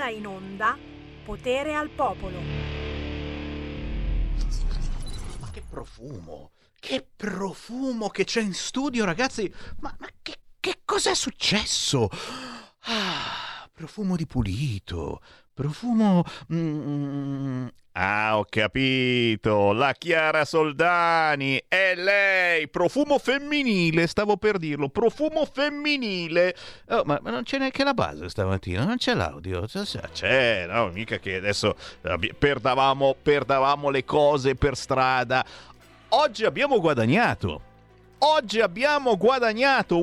ora in onda Potere al Popolo. Ma che profumo! Che profumo che c'è in studio, ragazzi! Ma che cos'è successo? Ah, profumo di pulito, profumo... Ah, ho capito, la Chiara Soldani, è lei, profumo femminile, stavo per dirlo, profumo femminile. Oh, ma non c'è neanche la base stamattina, non c'è l'audio, c'è, no, mica che adesso perdavamo le cose per strada. Oggi abbiamo guadagnato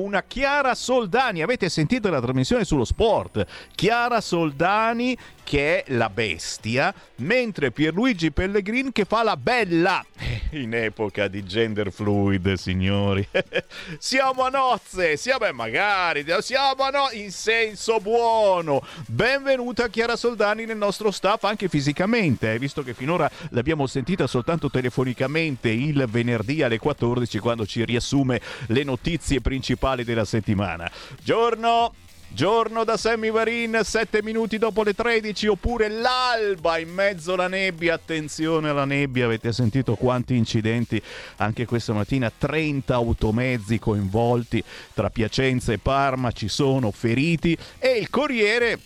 una Chiara Soldani. Avete sentito la trasmissione sullo sport? Chiara Soldani che è la bestia, mentre Pierluigi Pellegrin che fa la bella. In epoca di gender fluid, signori. Siamo a nozze, in senso buono. Benvenuta Chiara Soldani nel nostro staff anche fisicamente, visto che finora l'abbiamo sentita soltanto telefonicamente il venerdì alle 14 quando ci riassumiamo le notizie principali della settimana. Giorno da Sammy Varin, 7 minuti dopo le 13, oppure l'alba in mezzo alla nebbia. Attenzione alla nebbia, avete sentito quanti incidenti anche questa mattina, 30 automezzi coinvolti tra Piacenza e Parma, ci sono feriti. E il Corriere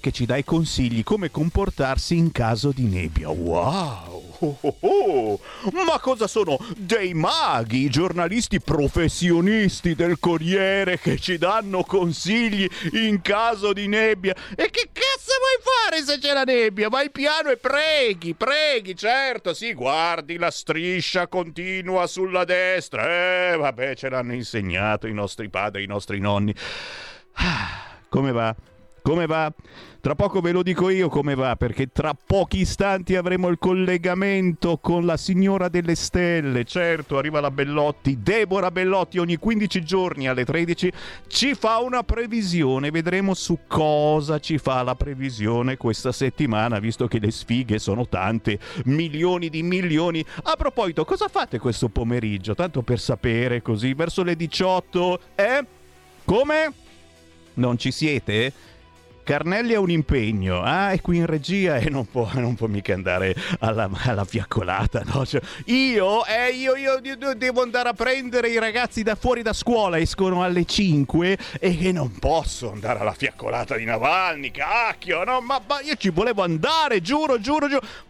che ci dà i consigli come comportarsi in caso di nebbia. Wow! Oh. Ma cosa sono? Dei maghi, giornalisti professionisti del Corriere che ci danno consigli in caso di nebbia. E che cazzo vuoi fare se c'è la nebbia? Vai piano e preghi, certo, sì, guardi la striscia continua sulla destra. Vabbè, ce l'hanno insegnato i nostri padri, i nostri nonni. Ah, come va? Come va? Tra poco ve lo dico io come va, perché tra pochi istanti avremo il collegamento con la signora delle stelle. Certo, arriva la Bellotti, Deborah Bellotti, ogni 15 giorni alle 13 ci fa una previsione. Vedremo su cosa ci fa la previsione questa settimana, visto che le sfighe sono tante, milioni di milioni. A proposito, cosa fate questo pomeriggio? Tanto per sapere, così, verso le 18, eh? Come? Non ci siete? Carnelli ha un impegno, è qui in regia e non può mica andare alla fiaccolata, no? Cioè, io devo andare a prendere i ragazzi da fuori da scuola, escono alle 5 e non posso andare alla fiaccolata di Navalny, cacchio, no? Ma io ci volevo andare, giuro.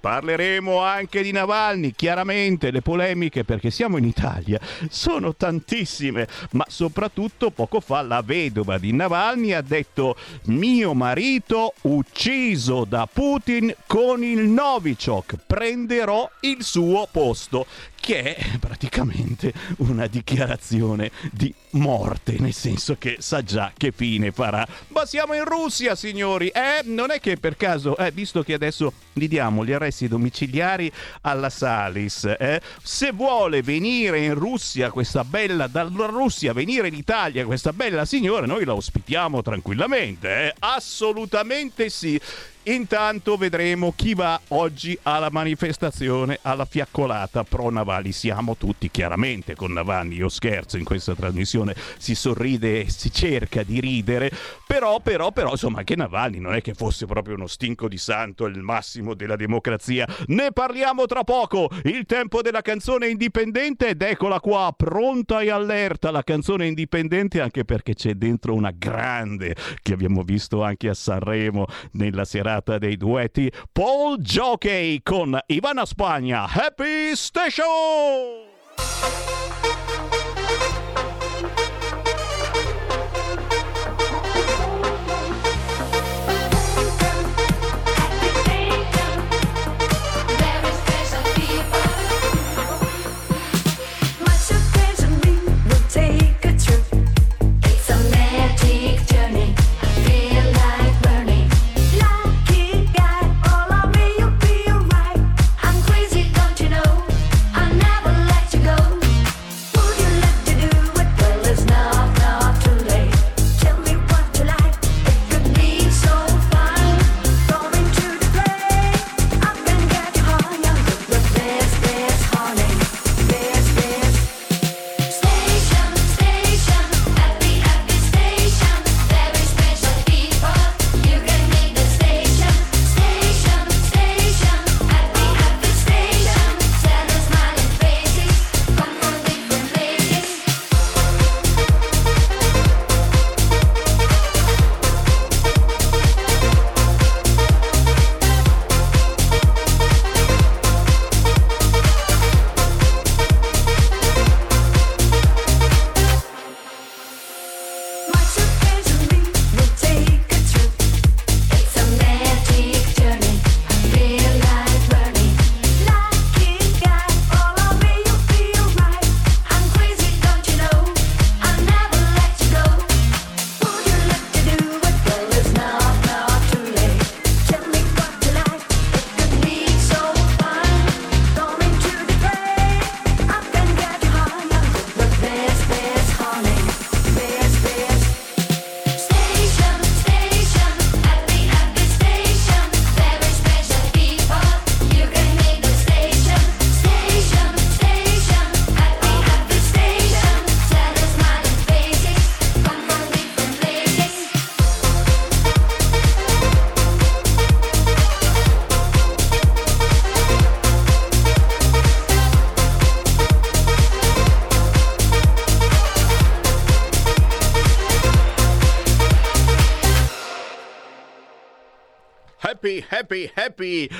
Parleremo anche di Navalny, chiaramente le polemiche, perché siamo in Italia, sono tantissime, ma soprattutto poco fa la vedova di Navalny ha detto: mio marito ucciso da Putin con il Novichok, prenderò il suo posto, che è praticamente una dichiarazione di morte, nel senso che sa già che fine farà. Ma siamo in Russia, signori, non è che per caso, visto che adesso gli diamo gli arresti domiciliari alla Salis, se vuole venire in Russia questa bella, dalla Russia venire in Italia questa bella signora, noi la ospitiamo tranquillamente, assolutamente sì. Intanto vedremo chi va oggi alla manifestazione, alla fiaccolata pro Navalny. Siamo tutti chiaramente con Navalny, io scherzo, in questa trasmissione si sorride e si cerca di ridere, però insomma anche Navalny non è che fosse proprio uno stinco di santo, il massimo della democrazia. Ne parliamo tra poco, il tempo della canzone indipendente, ed eccola qua, pronta e allerta la canzone indipendente, anche perché c'è dentro una grande che abbiamo visto anche a Sanremo nella serata dei duetti, Paul Jockey con Ivana Spagna, Happy Station. You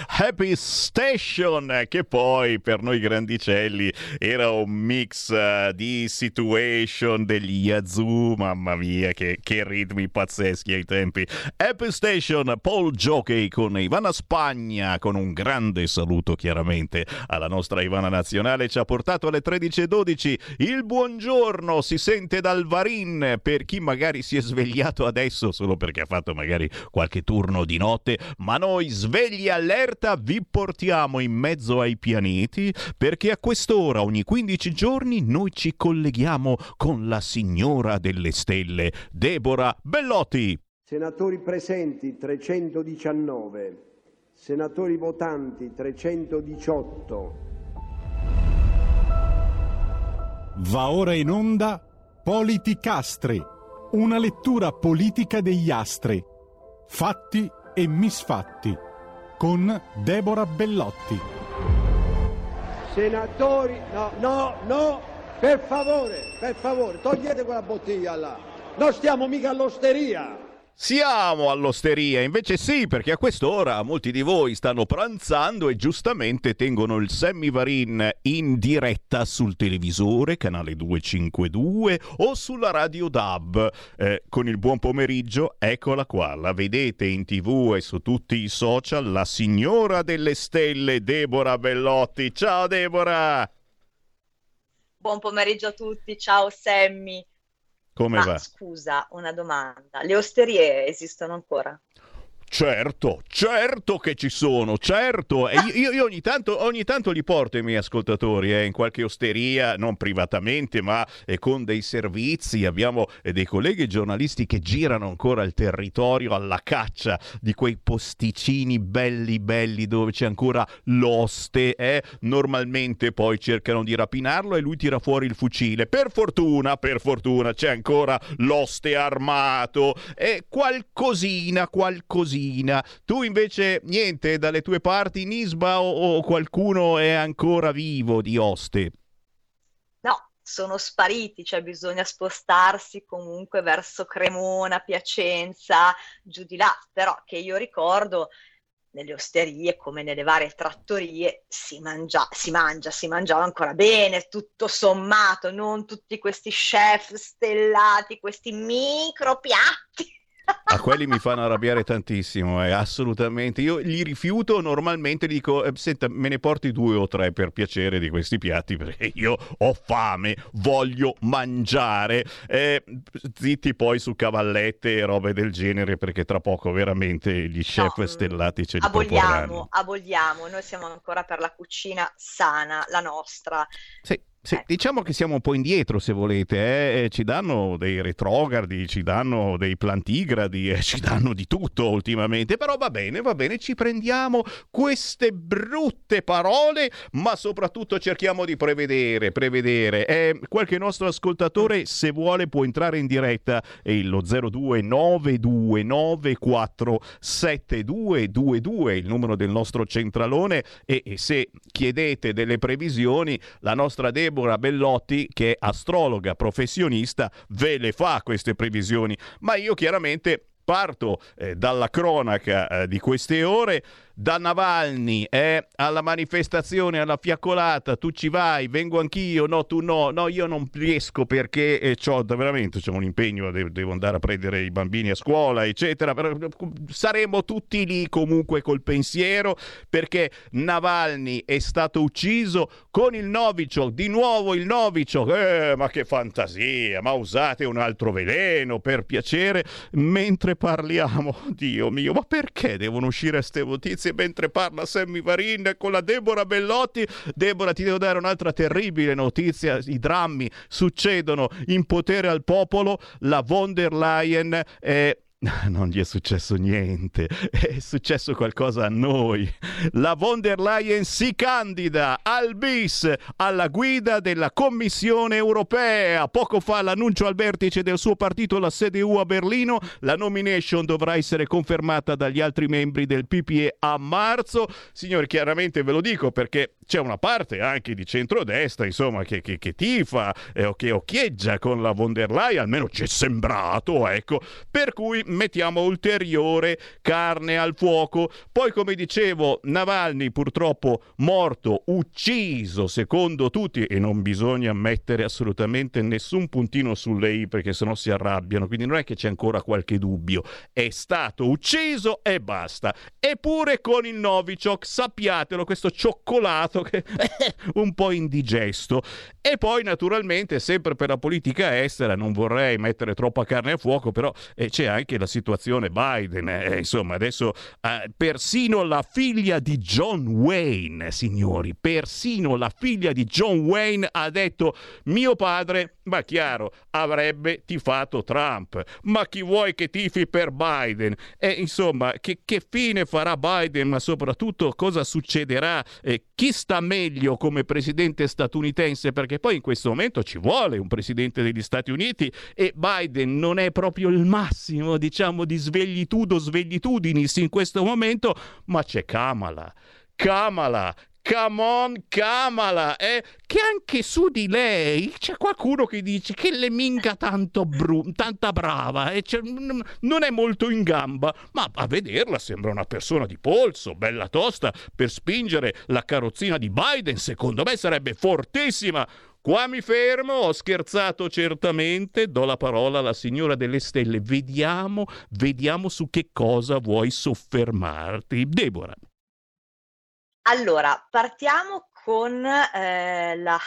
Happy Station, che poi per noi grandicelli era un mix di Situation degli Yazoo, mamma mia che ritmi pazzeschi ai tempi. Happy Station, Paul Jockey con Ivana Spagna, con un grande saluto chiaramente alla nostra Ivana nazionale, ci ha portato alle 13:12 il buongiorno, si sente dal Varin per chi magari si è svegliato adesso solo perché ha fatto magari qualche turno di notte, ma noi svegli allerta vi portiamo in mezzo ai pianeti perché a quest'ora ogni 15 giorni noi ci colleghiamo con la signora delle stelle, Deborah Bellotti. Senatori presenti 319, senatori votanti 318. Va ora in onda Politicastri, una lettura politica degli astri, fatti e misfatti, con Deborah Bellotti. Senatori, no, per favore, togliete quella bottiglia là, non stiamo mica all'osteria. Siamo all'osteria, invece sì, perché a quest'ora molti di voi stanno pranzando e giustamente tengono il Semivarin in diretta sul televisore, canale 252 o sulla radio DAB. Con il buon pomeriggio, eccola qua, la vedete in TV e su tutti i social, la signora delle stelle, Deborah Bellotti. Ciao Deborah! Buon pomeriggio a tutti, ciao Sammy. Come va? Scusa, una domanda. Le osterie esistono ancora? Certo che ci sono, certo. E io ogni tanto li porto i miei ascoltatori in qualche osteria, non privatamente, ma con dei servizi. Abbiamo dei colleghi giornalisti che girano ancora il territorio alla caccia di quei posticini belli dove c'è ancora l'oste. Normalmente poi cercano di rapinarlo e lui tira fuori il fucile. Per fortuna c'è ancora l'oste armato e qualcosina. Tu invece niente, dalle tue parti Nisba o qualcuno è ancora vivo di oste? No, sono spariti, cioè bisogna spostarsi comunque verso Cremona, Piacenza, giù di là, però che io ricordo nelle osterie come nelle varie trattorie si mangiava ancora bene, tutto sommato, non tutti questi chef stellati, questi micro piatti. A quelli mi fanno arrabbiare tantissimo, assolutamente. Io li rifiuto, normalmente dico, senta, me ne porti 2 o 3 per piacere di questi piatti, perché io ho fame, voglio mangiare. Zitti poi su cavallette e robe del genere, perché tra poco veramente gli chef stellati ce li proporranno. Aboliamo, noi siamo ancora per la cucina sana, la nostra. Sì. Sì, diciamo che siamo un po' indietro se volete. Ci danno dei retrogradi, ci danno dei plantigradi, ci danno di tutto ultimamente, però va bene, ci prendiamo queste brutte parole, ma soprattutto cerchiamo di prevedere. Qualche nostro ascoltatore se vuole può entrare in diretta e lo 0292947222 il numero del nostro centralone e se chiedete delle previsioni la nostra Deborah Bellotti, che è astrologa professionista, ve le fa queste previsioni, ma io chiaramente parto dalla cronaca di queste ore, da Navalny alla manifestazione, alla fiaccolata, tu ci vai, vengo anch'io, no tu no io non riesco perché veramente un impegno, devo andare a prendere i bambini a scuola eccetera, saremo tutti lì comunque col pensiero perché Navalny è stato ucciso con il Novichok, di nuovo il Novichok, ma che fantasia, ma usate un altro veleno per piacere, mentre parliamo, Dio mio, ma perché devono uscire ste notizie mentre parla Sammy Varin con la Deborah Bellotti? Deborah, ti devo dare un'altra terribile notizia, i drammi succedono in Potere al Popolo, la von der Leyen non gli è successo niente, è successo qualcosa a noi. La von der Leyen si candida al BIS, alla guida della Commissione europea. Poco fa l'annuncio al vertice del suo partito, la CDU a Berlino. La nomination dovrà essere confermata dagli altri membri del PPE a marzo. Signori, chiaramente ve lo dico perché c'è una parte anche di centrodestra, insomma, che tifa o che occhieggia con la von der Leyen, almeno ci è sembrato, ecco, per cui mettiamo ulteriore carne al fuoco. Poi, come dicevo, Navalny purtroppo morto, ucciso secondo tutti, e non bisogna mettere assolutamente nessun puntino sulle i perché sennò si arrabbiano, quindi non è che c'è ancora qualche dubbio, è stato ucciso e basta, eppure con il Novichok, sappiatelo, questo cioccolato che è un po' indigesto. E poi naturalmente, sempre per la politica estera, non vorrei mettere troppa carne a fuoco, però c'è anche la situazione Biden, insomma adesso persino la figlia di John Wayne, signori, persino la figlia di John Wayne ha detto: mio padre, ma chiaro, avrebbe tifato Trump, ma chi vuoi che tifi per Biden? E insomma, che fine farà Biden, ma soprattutto cosa succederà? Chi sta meglio come presidente statunitense, perché poi in questo momento ci vuole un presidente degli Stati Uniti e Biden non è proprio il massimo, diciamo, di sveglitudini in questo momento, ma c'è Kamala. Come on, Kamala, che anche su di lei c'è qualcuno che dice che le minga tanta brava, non è molto in gamba, ma a vederla sembra una persona di polso, bella tosta, per spingere la carrozzina di Biden, secondo me sarebbe fortissima. Qua mi fermo, ho scherzato certamente, do la parola alla signora delle stelle, vediamo su che cosa vuoi soffermarti, Deborah. Allora, partiamo con la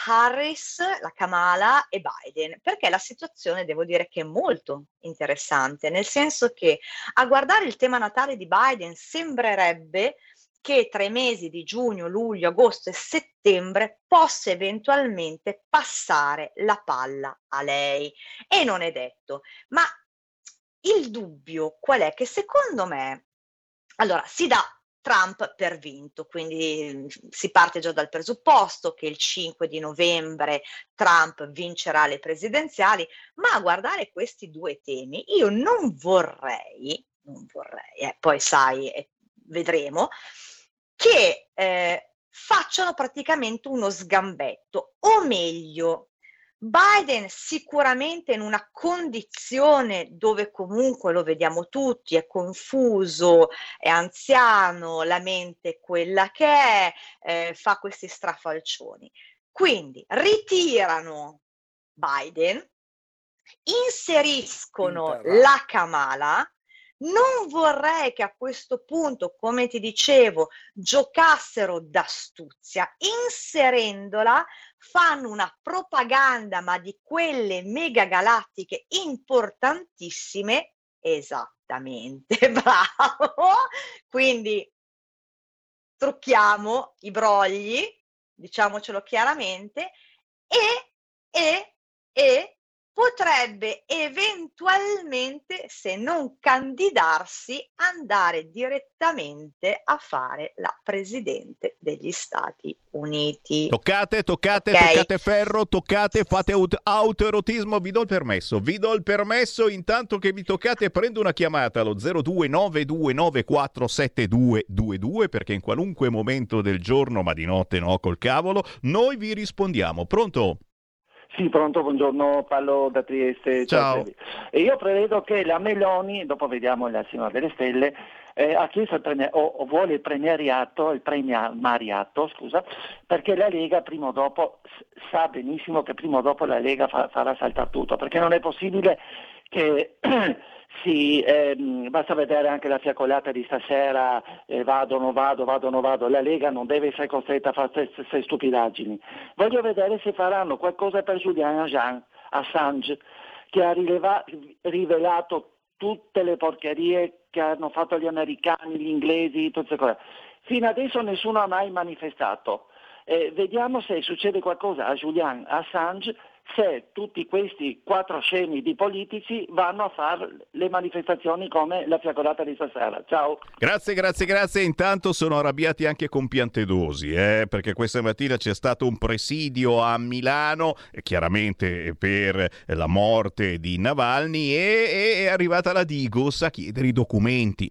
Harris, la Kamala e Biden, perché la situazione devo dire che è molto interessante, nel senso che a guardare il tema natale di Biden sembrerebbe che tra i mesi di giugno, luglio, agosto e settembre possa eventualmente passare la palla a lei, e non è detto. Ma il dubbio qual è? Che secondo me, allora, si dà Trump per vinto, quindi si parte già dal presupposto che il 5 di novembre Trump vincerà le presidenziali, ma a guardare questi due temi io non vorrei, poi sai, vedremo, che facciano praticamente uno sgambetto, o meglio, Biden sicuramente in una condizione dove comunque lo vediamo tutti, è confuso, è anziano, la mente è quella che è, fa questi strafalcioni. Quindi ritirano Biden, inseriscono la Kamala. Non vorrei che a questo punto, come ti dicevo, giocassero d'astuzia, inserendola, fanno una propaganda, ma di quelle mega galattiche importantissime, esattamente, bravo, quindi trucchiamo i brogli, diciamocelo chiaramente, e potrebbe eventualmente, se non candidarsi, andare direttamente a fare la presidente degli Stati Uniti. Toccate, okay. Toccate ferro, toccate, fate autoerotismo, vi do il permesso, intanto che vi toccate prendo una chiamata allo 0292947222, perché in qualunque momento del giorno, ma di notte no, col cavolo, noi vi rispondiamo. Pronto? Sì, pronto, buongiorno, parlo da Trieste. Ciao. E io prevedo che la Meloni, dopo vediamo la signora delle stelle, ha chiesto o vuole il premiariato, perché la Lega prima o dopo, sa benissimo che prima o dopo la Lega farà saltare tutto, perché non è possibile che... Sì, basta vedere anche la fiaccolata di stasera, vado, la Lega non deve essere costretta a fare queste stupidaggini. Voglio vedere se faranno qualcosa per Julian Assange, che ha rivelato tutte le porcherie che hanno fatto gli americani, gli inglesi, tutte queste cose. Fino adesso nessuno ha mai manifestato. Vediamo se succede qualcosa a Julian Assange, se tutti questi quattro scemi di politici vanno a fare le manifestazioni come la fiaccolata di stasera. Ciao. Grazie. Intanto sono arrabbiati anche con Piantedosi, perché questa mattina c'è stato un presidio a Milano, chiaramente per la morte di Navalny, e è arrivata la Digos a chiedere i documenti.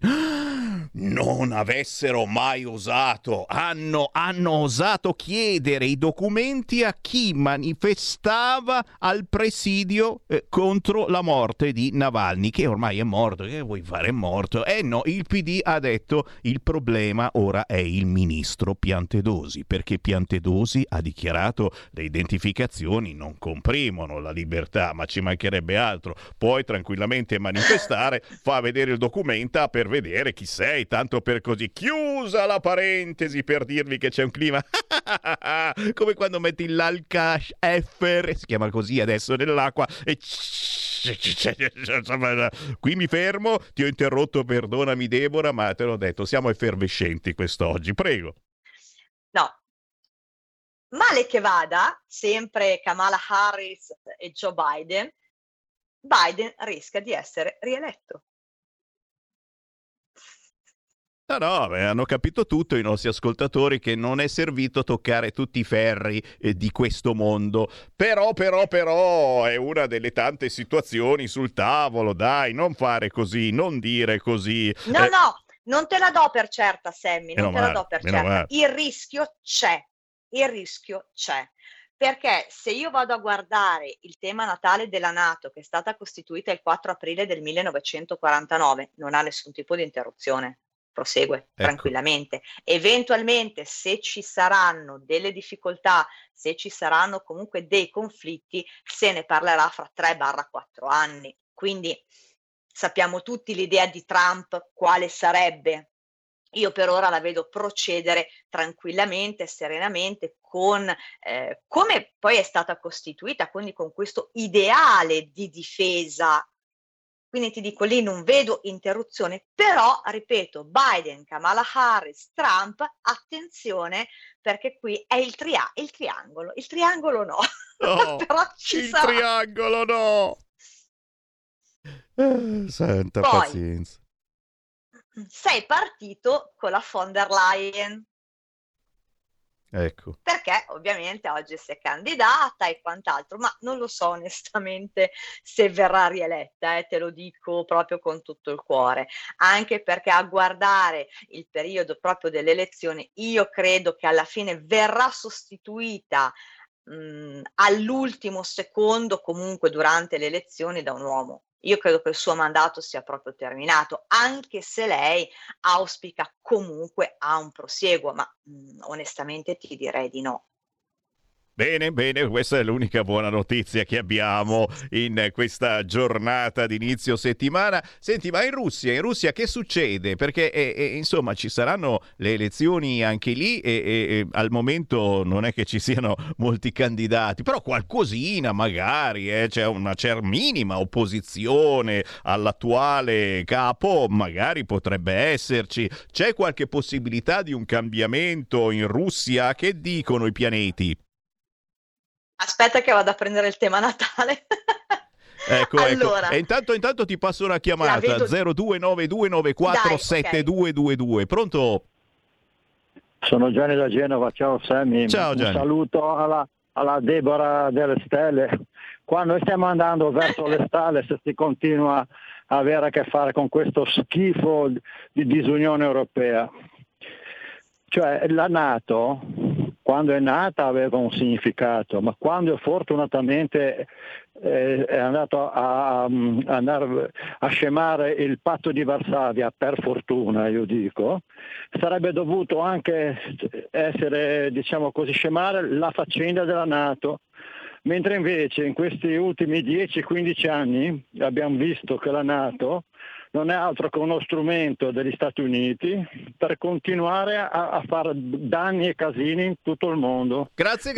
non avessero mai osato, hanno osato chiedere i documenti a chi manifestava al presidio contro la morte di Navalny, che ormai è morto, che vuoi fare, è morto. Eh no, il PD ha detto il problema ora è il ministro Piantedosi, perché Piantedosi ha dichiarato le identificazioni non comprimono la libertà, ma ci mancherebbe altro, puoi tranquillamente manifestare, fa vedere il documenta per vedere chi sei, tanto per così, chiusa la parentesi per dirvi che c'è un clima come quando metti l'Alcash Effer, si chiama così adesso, nell'acqua e qui mi fermo, ti ho interrotto, perdonami Deborah, ma te l'ho detto, siamo effervescenti quest'oggi, prego. No, male che vada, sempre Kamala Harris e Joe Biden, Biden rischia di essere rieletto. No, hanno capito tutto i nostri ascoltatori che non è servito toccare tutti i ferri di questo mondo, però è una delle tante situazioni sul tavolo, dai, non fare così, non dire così. No, non te la do per certa, Sammy, il rischio c'è, perché se io vado a guardare il tema natale della NATO, che è stata costituita il 4 aprile del 1949, non ha nessun tipo di interruzione. Prosegue tranquillamente. Eventualmente, se ci saranno delle difficoltà, se ci saranno comunque dei conflitti, se ne parlerà fra 3-4 anni. Quindi sappiamo tutti l'idea di Trump quale sarebbe. Io per ora la vedo procedere tranquillamente, serenamente, con come poi è stata costituita, quindi con questo ideale di difesa. Quindi ti dico, lì non vedo interruzione, però, ripeto, Biden, Kamala Harris, Trump, attenzione, perché qui è il triangolo no. Però ci sarà. Triangolo no! Senta, poi, pazienza. Sei partito con la von der Leyen. Ecco. Perché ovviamente oggi si è candidata e quant'altro, ma non lo so onestamente se verrà rieletta, te lo dico proprio con tutto il cuore, anche perché a guardare il periodo proprio delle elezioni io credo che alla fine verrà sostituita all'ultimo secondo, comunque durante le elezioni, da un uomo. Io credo che il suo mandato sia proprio terminato, anche se lei auspica comunque a un prosieguo, ma onestamente ti direi di no. Bene, questa è l'unica buona notizia che abbiamo in questa giornata di inizio settimana. Senti, ma in Russia che succede? Perché insomma ci saranno le elezioni anche lì e al momento non è che ci siano molti candidati, però qualcosina magari, c'è una minima opposizione all'attuale capo, magari potrebbe esserci. C'è qualche possibilità di un cambiamento in Russia? Che dicono i pianeti? Aspetta che vado a prendere il tema natale. Allora, e intanto ti passo una chiamata, 0292947222. Okay. Pronto? Sono Gianni da Genova, ciao Sammy. Ciao Gianni. Un saluto alla Deborah delle Stelle. Qua noi stiamo andando verso le stelle se si continua a avere a che fare con questo schifo di disunione europea. Cioè la NATO... quando è nata aveva un significato, ma quando fortunatamente è andato a scemare il patto di Varsavia, per fortuna io dico, sarebbe dovuto anche essere, diciamo così, scemare la faccenda della NATO, mentre invece in questi ultimi 10-15 anni abbiamo visto che la NATO non è altro che uno strumento degli Stati Uniti per continuare a fare danni e casini in tutto il mondo. Grazie.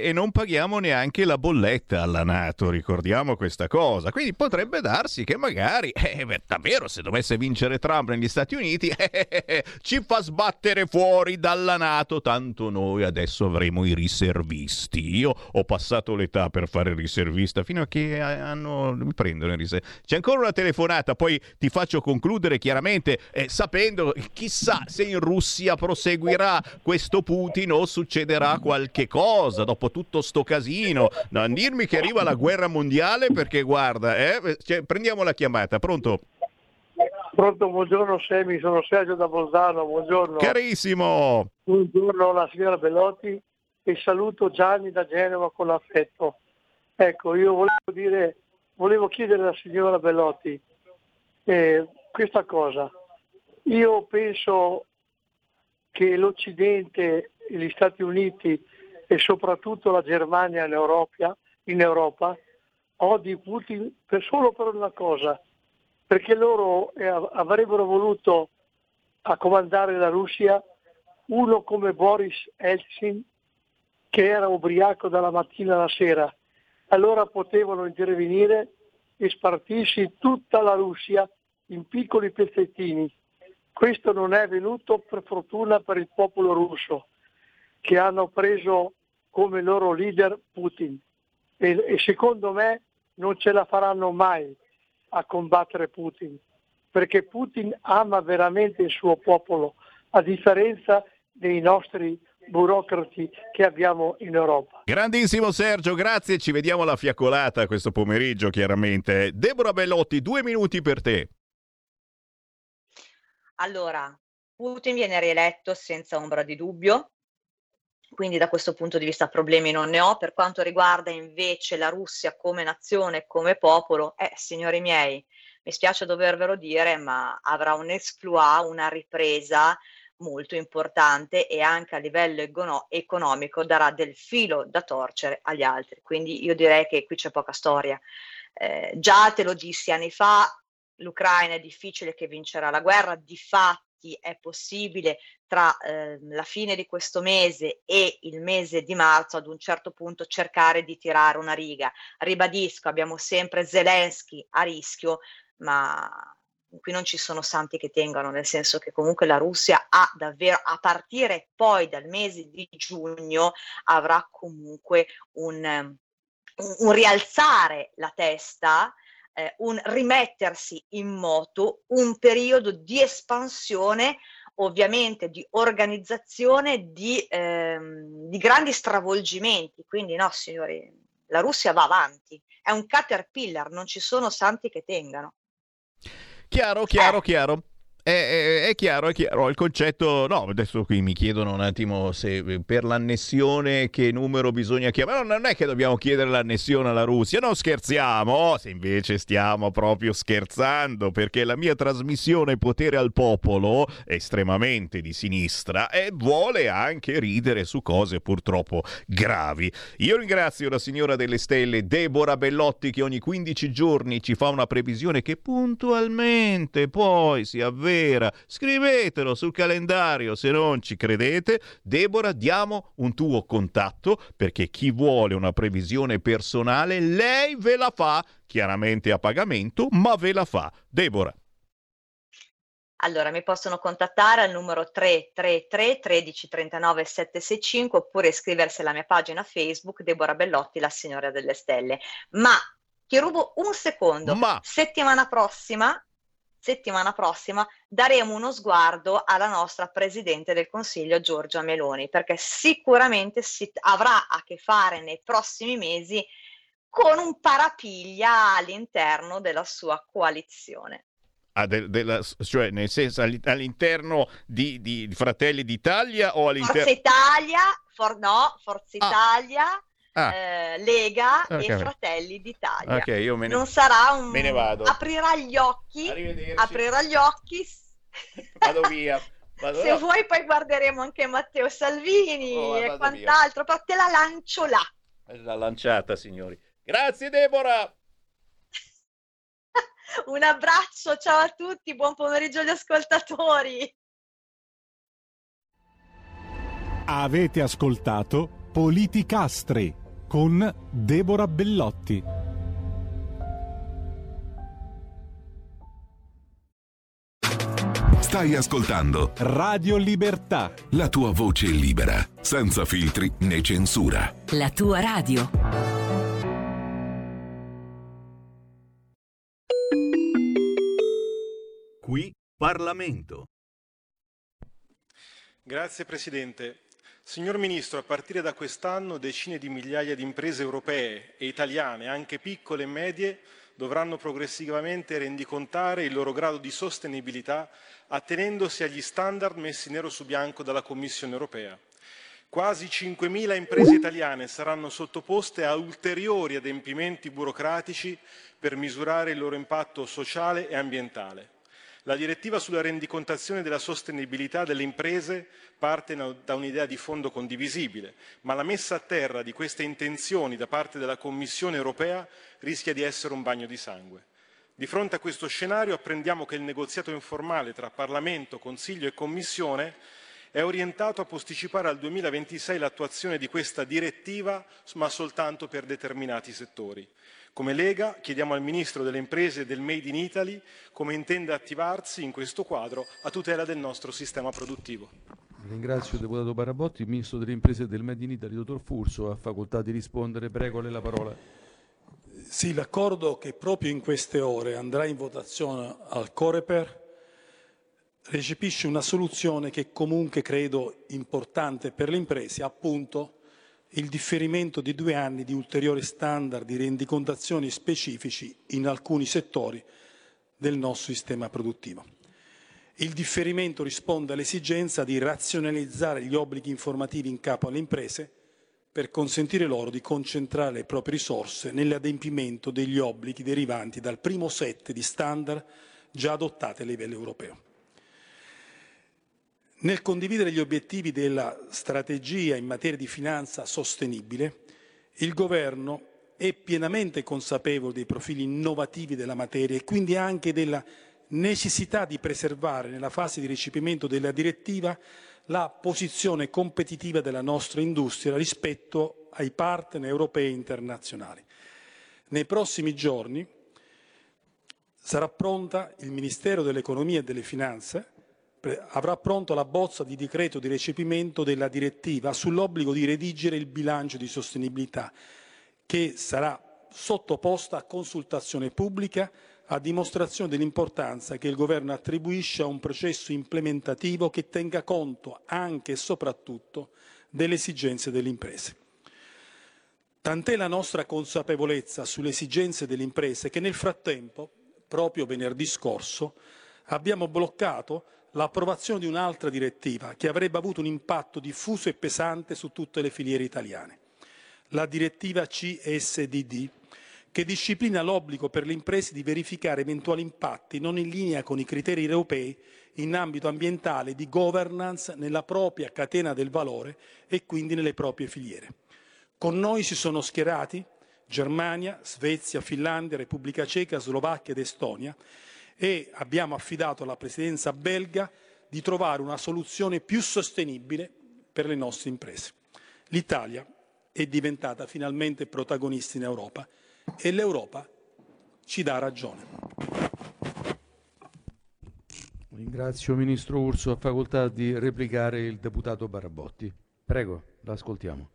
E non paghiamo neanche la bolletta alla NATO, ricordiamo questa cosa. Quindi potrebbe darsi che magari, davvero, se dovesse vincere Trump negli Stati Uniti, ci fa sbattere fuori dalla NATO, tanto noi adesso avremo i riservisti. Io ho passato l'età per fare il riservista, fino a che mi prendono il riservista. C'è ancora una telefonata, poi ti faccio concludere chiaramente, sapendo chissà se in Russia proseguirà questo Putin o succederà qualche cosa dopo tutto sto casino. Non dirmi che arriva la guerra mondiale, perché guarda, prendiamo la chiamata. Pronto? Pronto, buongiorno Semi, sono Sergio da Bolzano, buongiorno. Carissimo! Buongiorno la signora Bellotti e saluto Gianni da Genova con affetto. Ecco, io volevo chiedere alla signora Bellotti questa cosa. Io penso che l'Occidente, gli Stati Uniti e soprattutto la Germania in Europa odi Putin solo per una cosa, perché loro avrebbero voluto a comandare la Russia uno come Boris Eltsin, che era ubriaco dalla mattina alla sera. Allora potevano intervenire e spartirsi tutta la Russia in piccoli pezzettini. Questo non è avvenuto, per fortuna per il popolo russo, che hanno preso come loro leader Putin. E secondo me non ce la faranno mai a combattere Putin, perché Putin ama veramente il suo popolo, a differenza dei nostri burocrati che abbiamo in Europa. Grandissimo Sergio, grazie, ci vediamo alla fiaccolata questo pomeriggio chiaramente. Deborah Bellotti, 2 minuti per te. Allora, Putin viene rieletto senza ombra di dubbio, quindi da questo punto di vista problemi non ne ho. Per quanto riguarda invece la Russia come nazione, come popolo, signori miei, mi spiace dovervelo dire, ma avrà un exploit, una ripresa molto importante, e anche a livello economico darà del filo da torcere agli altri, quindi io direi che qui c'è poca storia. Già te lo dissi anni fa, l'Ucraina è difficile che vincerà la guerra, di fatti è possibile tra la fine di questo mese e il mese di marzo ad un certo punto cercare di tirare una riga. Ribadisco, abbiamo sempre Zelensky a rischio, ma qui non ci sono santi che tengano, nel senso che comunque la Russia ha davvero, a partire poi dal mese di giugno, avrà comunque un rialzare la testa, un rimettersi in moto, un periodo di espansione, ovviamente di organizzazione, di grandi stravolgimenti. Quindi no signori, la Russia va avanti, è un caterpillar, non ci sono santi che tengano. Chiaro. È chiaro il concetto. No, adesso qui mi chiedono un attimo se per l'annessione che numero bisogna chiamare. No, non è che dobbiamo chiedere l'annessione alla Russia, non scherziamo. Se invece stiamo proprio scherzando, perché la mia trasmissione Potere al Popolo, estremamente di sinistra, e vuole anche ridere su cose purtroppo gravi. Io ringrazio la signora delle stelle Deborah Bellotti, che ogni 15 giorni ci fa una previsione che puntualmente poi si avvera. Scrivetelo sul calendario se non ci credete. Deborah, diamo un tuo contatto, perché chi vuole una previsione personale lei ve la fa, chiaramente a pagamento, ma ve la fa. Deborah. Allora, mi possono contattare al numero 333 13 39 765 oppure iscriversi alla mia pagina Facebook Deborah Bellotti, la signora delle stelle. Ma ti rubo un secondo. Settimana prossima daremo uno sguardo alla nostra Presidente del Consiglio Giorgia Meloni, perché sicuramente si avrà a che fare nei prossimi mesi con un parapiglia all'interno della sua coalizione. Cioè nel senso all'interno di Fratelli d'Italia o all'interno... Forza Italia... Lega e Fratelli d'Italia. Okay, non sarà un... Me ne vado. Aprirà gli occhi. Vado via. Se vuoi poi guarderemo anche Matteo Salvini e quant'altro, però te la lancio là. L'ha lanciata, signori. Grazie Deborah. Un abbraccio, ciao a tutti, buon pomeriggio agli ascoltatori. Avete ascoltato Politicastri con Deborah Bellotti. Stai ascoltando Radio Libertà, la tua voce libera, senza filtri né censura. La tua radio. Qui Parlamento. Grazie Presidente. Signor Ministro, a partire da quest'anno decine di migliaia di imprese europee e italiane, anche piccole e medie, dovranno progressivamente rendicontare il loro grado di sostenibilità attenendosi agli standard messi nero su bianco dalla Commissione europea. Quasi 5.000 imprese italiane saranno sottoposte a ulteriori adempimenti burocratici per misurare il loro impatto sociale e ambientale. La direttiva sulla rendicontazione della sostenibilità delle imprese parte da un'idea di fondo condivisibile, ma la messa a terra di queste intenzioni da parte della Commissione europea rischia di essere un bagno di sangue. Di fronte a questo scenario apprendiamo che il negoziato informale tra Parlamento, Consiglio e Commissione è orientato a posticipare al 2026 l'attuazione di questa direttiva, ma soltanto per determinati settori. Come Lega chiediamo al Ministro delle Imprese e del Made in Italy come intende attivarsi in questo quadro a tutela del nostro sistema produttivo. Ringrazio il deputato Parabotti. Il Ministro delle Imprese e del Made in Italy, dottor Furso, ha facoltà di rispondere. Prego, a lei la parola. Sì, l'accordo che proprio in queste ore andrà in votazione al Coreper recepisce una soluzione che comunque credo importante per le imprese, appunto il differimento di 2 anni di ulteriori standard di rendicontazioni specifici in alcuni settori del nostro sistema produttivo. Il differimento risponde all'esigenza di razionalizzare gli obblighi informativi in capo alle imprese per consentire loro di concentrare le proprie risorse nell'adempimento degli obblighi derivanti dal primo set di standard già adottati a livello europeo. Nel condividere gli obiettivi della strategia in materia di finanza sostenibile, il Governo è pienamente consapevole dei profili innovativi della materia e quindi anche della necessità di preservare nella fase di recepimento della direttiva la posizione competitiva della nostra industria rispetto ai partner europei e internazionali. Nei prossimi giorni sarà pronta il Ministero dell'Economia e delle Finanze avrà pronto la bozza di decreto di recepimento della direttiva sull'obbligo di redigere il bilancio di sostenibilità che sarà sottoposta a consultazione pubblica a dimostrazione dell'importanza che il Governo attribuisce a un processo implementativo che tenga conto anche e soprattutto delle esigenze delle imprese. Tant'è la nostra consapevolezza sulle esigenze delle imprese che nel frattempo, proprio venerdì scorso, abbiamo bloccato l'approvazione di un'altra direttiva che avrebbe avuto un impatto diffuso e pesante su tutte le filiere italiane, la direttiva CSDD, che disciplina l'obbligo per le imprese di verificare eventuali impatti non in linea con i criteri europei in ambito ambientale di governance nella propria catena del valore e quindi nelle proprie filiere. Con noi si sono schierati Germania, Svezia, Finlandia, Repubblica Ceca, Slovacchia ed Estonia, e abbiamo affidato alla presidenza belga di trovare una soluzione più sostenibile per le nostre imprese. L'Italia è diventata finalmente protagonista in Europa e l'Europa ci dà ragione. Ringrazio Ministro Urso. Ha facoltà di replicare il deputato Barabotti. Prego, l'ascoltiamo.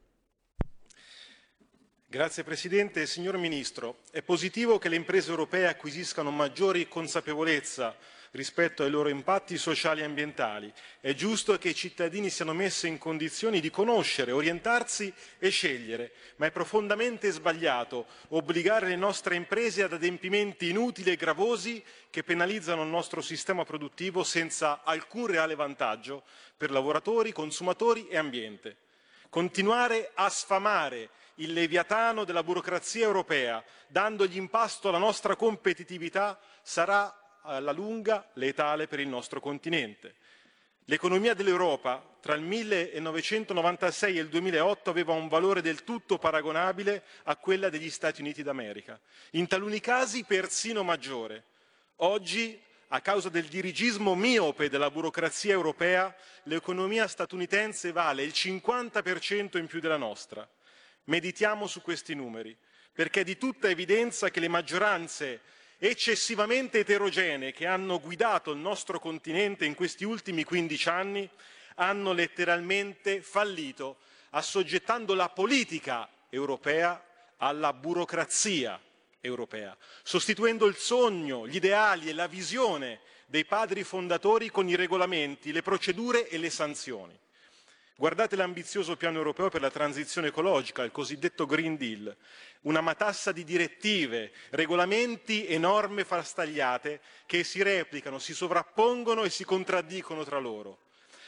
Grazie Presidente. Signor Ministro, è positivo che le imprese europee acquisiscano maggiori consapevolezza rispetto ai loro impatti sociali e ambientali. È giusto che i cittadini siano messi in condizioni di conoscere, orientarsi e scegliere, ma è profondamente sbagliato obbligare le nostre imprese ad adempimenti inutili e gravosi che penalizzano il nostro sistema produttivo senza alcun reale vantaggio per lavoratori, consumatori e ambiente. Continuare a sfamare il leviatano della burocrazia europea, dandogli in pasto la nostra competitività, sarà alla lunga letale per il nostro continente. L'economia dell'Europa tra il 1996 e il 2008 aveva un valore del tutto paragonabile a quella degli Stati Uniti d'America, in taluni casi persino maggiore. Oggi, a causa del dirigismo miope della burocrazia europea, l'economia statunitense vale il 50% in più della nostra. Meditiamo su questi numeri, perché è di tutta evidenza che le maggioranze eccessivamente eterogenee che hanno guidato il nostro continente in questi ultimi 15 anni hanno letteralmente fallito, assoggettando la politica europea alla burocrazia europea, sostituendo il sogno, gli ideali e la visione dei padri fondatori con i regolamenti, le procedure e le sanzioni. Guardate l'ambizioso piano europeo per la transizione ecologica, il cosiddetto Green Deal, una matassa di direttive, regolamenti e norme frastagliate che si replicano, si sovrappongono e si contraddicono tra loro.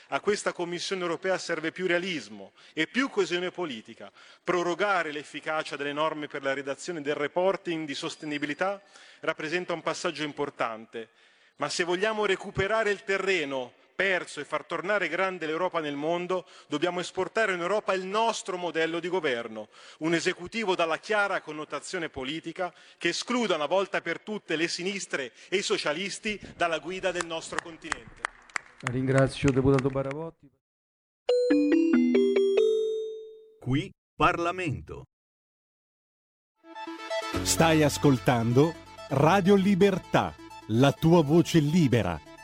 A questa Commissione europea serve più realismo e più coesione politica, prorogare l'efficacia delle norme per la redazione del reporting di sostenibilità rappresenta un passaggio importante, ma se vogliamo recuperare il terreno perso e far tornare grande l'Europa nel mondo, dobbiamo esportare in Europa il nostro modello di governo, un esecutivo dalla chiara connotazione politica che escluda una volta per tutte le sinistre e i socialisti dalla guida del nostro continente. Ringrazio il deputato Baravotti. Qui Parlamento. Stai ascoltando Radio Libertà, la tua voce libera,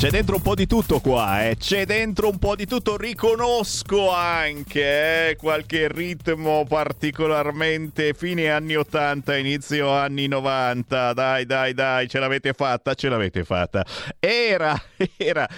C'è dentro un po' di tutto qua, c'è dentro un po' di tutto, riconosco anche qualche ritmo particolarmente fine anni 80, inizio anni 90, dai, ce l'avete fatta. Era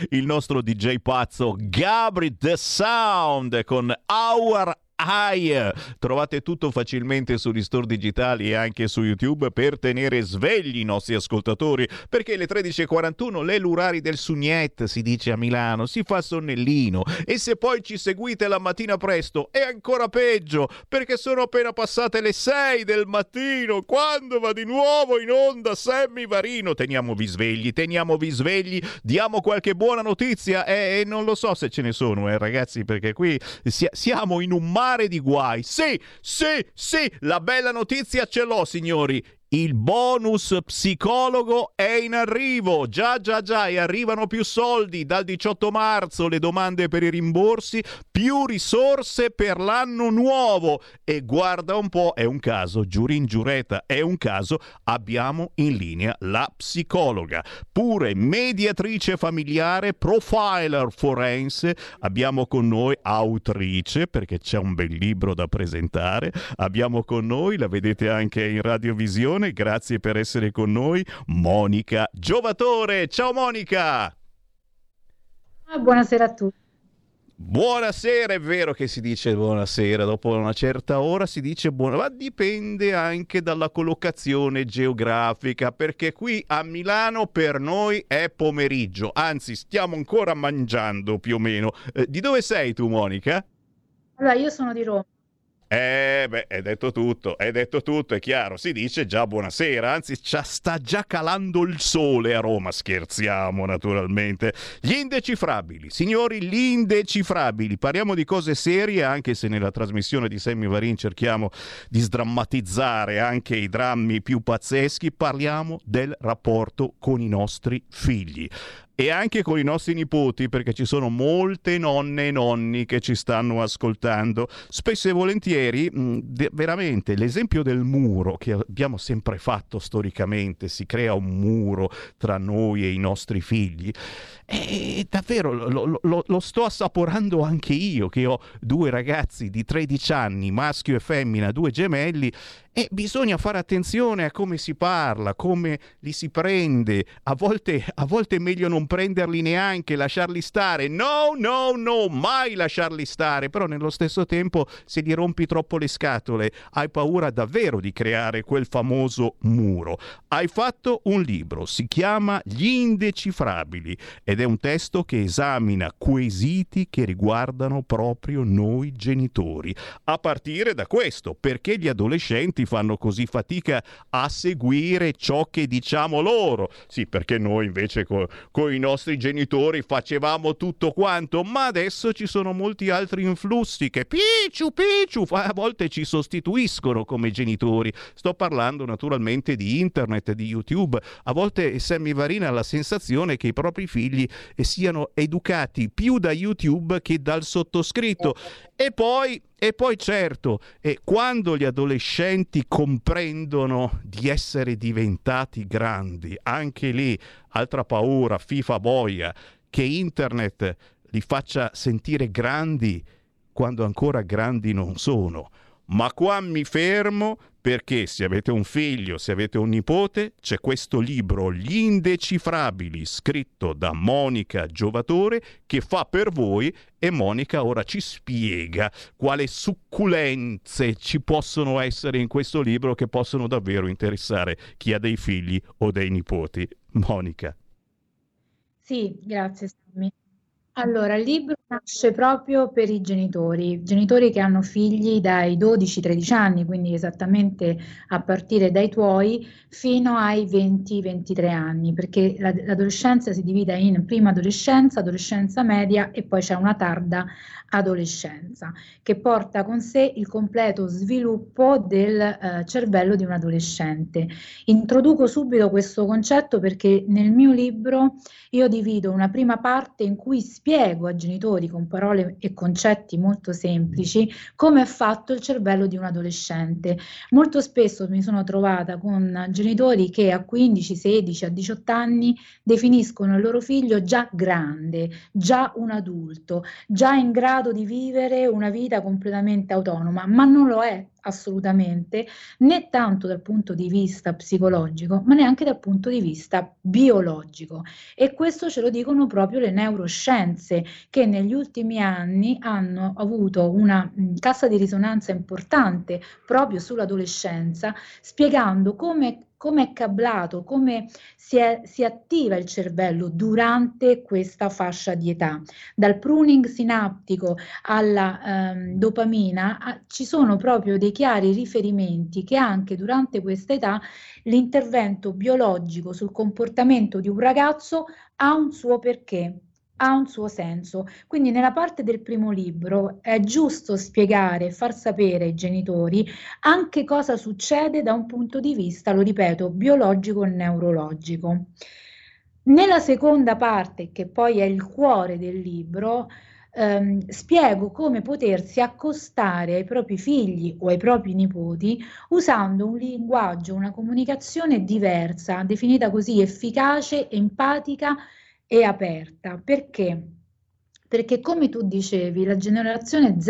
il nostro DJ pazzo Gabri The Sound con Our AI. Trovate tutto facilmente sugli store digitali e anche su YouTube per tenere svegli i nostri ascoltatori, perché alle 13:41 le lurari del Sugnet, si dice a Milano, si fa sonnellino. E se poi ci seguite la mattina presto è ancora peggio, perché sono appena passate le 6 del mattino quando va di nuovo in onda Sammy Varino. Teniamovi svegli, diamo qualche buona notizia e non lo so se ce ne sono, ragazzi, perché qui siamo in un mare di guai. Sì, la bella notizia ce l'ho, signori. Il bonus psicologo è in arrivo, già, e arrivano più soldi. Dal 18 marzo le domande per i rimborsi, più risorse per l'anno nuovo. E guarda un po', è un caso, giurin giureta, è un caso, abbiamo in linea la psicologa, pure mediatrice familiare, profiler forense, abbiamo con noi autrice, perché c'è un bel libro da presentare, abbiamo con noi, la vedete anche in radiovisione, grazie per essere con noi, Monica Giovatore. Ciao Monica! Buonasera a tutti. Buonasera, è vero che si dice buonasera, dopo una certa ora si dice buonasera, ma dipende anche dalla collocazione geografica, perché qui a Milano per noi è pomeriggio, anzi stiamo ancora mangiando più o meno. Di dove sei tu, Monica? Allora, io sono di Roma. È detto tutto, è chiaro, si dice già buonasera, anzi sta già calando il sole a Roma, scherziamo naturalmente. Gli indecifrabili, signori, parliamo di cose serie, anche se nella trasmissione di Sammy Varin cerchiamo di sdrammatizzare anche i drammi più pazzeschi, parliamo del rapporto con i nostri figli. E anche con i nostri nipoti, perché ci sono molte nonne e nonni che ci stanno ascoltando. Spesso e volentieri, veramente, l'esempio del muro che abbiamo sempre fatto storicamente, si crea un muro tra noi e i nostri figli. E davvero lo sto assaporando anche io, che ho due ragazzi di 13 anni, maschio e femmina, due gemelli. E bisogna fare attenzione a come si parla, come li si prende. A volte è meglio non prenderli neanche, lasciarli stare. No, mai lasciarli stare. Però nello stesso tempo, se gli rompi troppo le scatole, hai paura davvero di creare quel famoso muro. Hai fatto un libro, si chiama Gli Indecifrabili, ed è un testo che esamina quesiti che riguardano proprio noi genitori. A partire da questo, perché gli adolescenti fanno così fatica a seguire ciò che diciamo loro. Sì, perché noi invece con i nostri genitori facevamo tutto quanto, ma adesso ci sono molti altri influssi che picciu a volte ci sostituiscono come genitori. Sto parlando naturalmente di internet, di YouTube. A volte Sammy Varin ha la sensazione che i propri figli siano educati più da YouTube che dal sottoscritto. E poi certo, quando gli adolescenti comprendono di essere diventati grandi, anche lì altra paura, fifa boia, che internet li faccia sentire grandi quando ancora grandi non sono. Ma qua mi fermo, perché se avete un figlio, se avete un nipote, c'è questo libro Gli Indecifrabili, scritto da Monica Giovatore, che fa per voi, e Monica ora ci spiega quale succulenze ci possono essere in questo libro che possono davvero interessare chi ha dei figli o dei nipoti. Monica. Sì, grazie Sammy. Allora, il libro nasce proprio per i genitori che hanno figli dai 12-13 anni, quindi esattamente a partire dai tuoi, fino ai 20-23 anni, perché l'adolescenza si divide in prima adolescenza, adolescenza media, e poi c'è una tarda adolescenza, che porta con sé il completo sviluppo del cervello di un adolescente. Introduco subito questo concetto perché nel mio libro io divido una prima parte in cui spiego a genitori con parole e concetti molto semplici come è fatto il cervello di un adolescente. Molto spesso mi sono trovata con genitori che a 15, 16, a 18 anni definiscono il loro figlio già grande, già un adulto, già in grado di vivere una vita completamente autonoma, ma non lo è assolutamente, né tanto dal punto di vista psicologico, ma neanche dal punto di vista biologico. E questo ce lo dicono proprio le neuroscienze. scienze che negli ultimi anni hanno avuto una cassa di risonanza importante proprio sull'adolescenza, spiegando come è cablato, come si attiva il cervello durante questa fascia di età. Dal pruning sinaptico alla dopamina ci sono proprio dei chiari riferimenti che anche durante questa età l'intervento biologico sul comportamento di un ragazzo ha un suo perché, ha un suo senso. Quindi nella parte del primo libro è giusto spiegare, far sapere ai genitori anche cosa succede da un punto di vista, lo ripeto, biologico e neurologico. Nella seconda parte, che poi è il cuore del libro, spiego come potersi accostare ai propri figli o ai propri nipoti usando un linguaggio, una comunicazione diversa, definita così efficace, empatica e aperta. Perché? Perché, come tu dicevi, la generazione Z,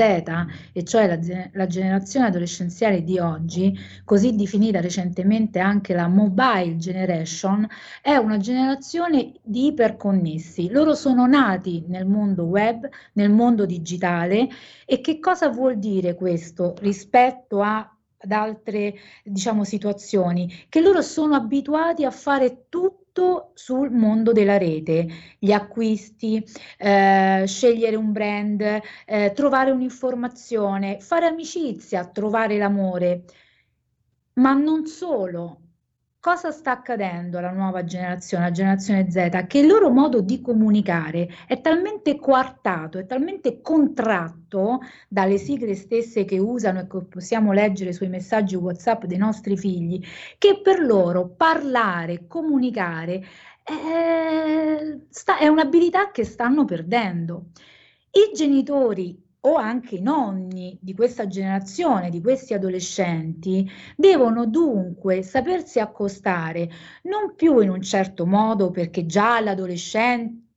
e cioè la generazione adolescenziale di oggi, così definita recentemente anche la mobile generation, è una generazione di iperconnessi. Loro sono nati nel mondo web, nel mondo digitale, e che cosa vuol dire questo rispetto ad altre, diciamo, situazioni? Che loro sono abituati a fare tutto sul mondo della rete, gli acquisti, scegliere un brand, trovare un'informazione, fare amicizia, trovare l'amore. Ma non solo. Cosa sta accadendo alla nuova generazione, la generazione Z? Che il loro modo di comunicare è talmente coartato, è talmente contratto dalle sigle stesse che usano e che possiamo leggere sui messaggi WhatsApp dei nostri figli, che per loro parlare, comunicare è un'abilità che stanno perdendo. I genitori o anche i nonni di questa generazione, di questi adolescenti, devono dunque sapersi accostare, non più in un certo modo perché già l'adolescenza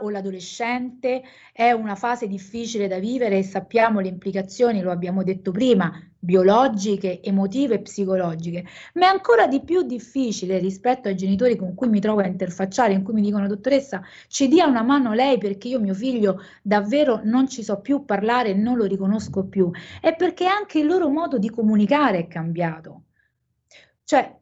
o l'adolescente è una fase difficile da vivere e sappiamo le implicazioni, lo abbiamo detto prima, biologiche, emotive e psicologiche, ma è ancora di più difficile rispetto ai genitori con cui mi trovo a interfacciare, in cui mi dicono: dottoressa, ci dia una mano lei perché io mio figlio davvero non ci so più parlare, non lo riconosco più. È perché anche il loro modo di comunicare è cambiato. Cioè,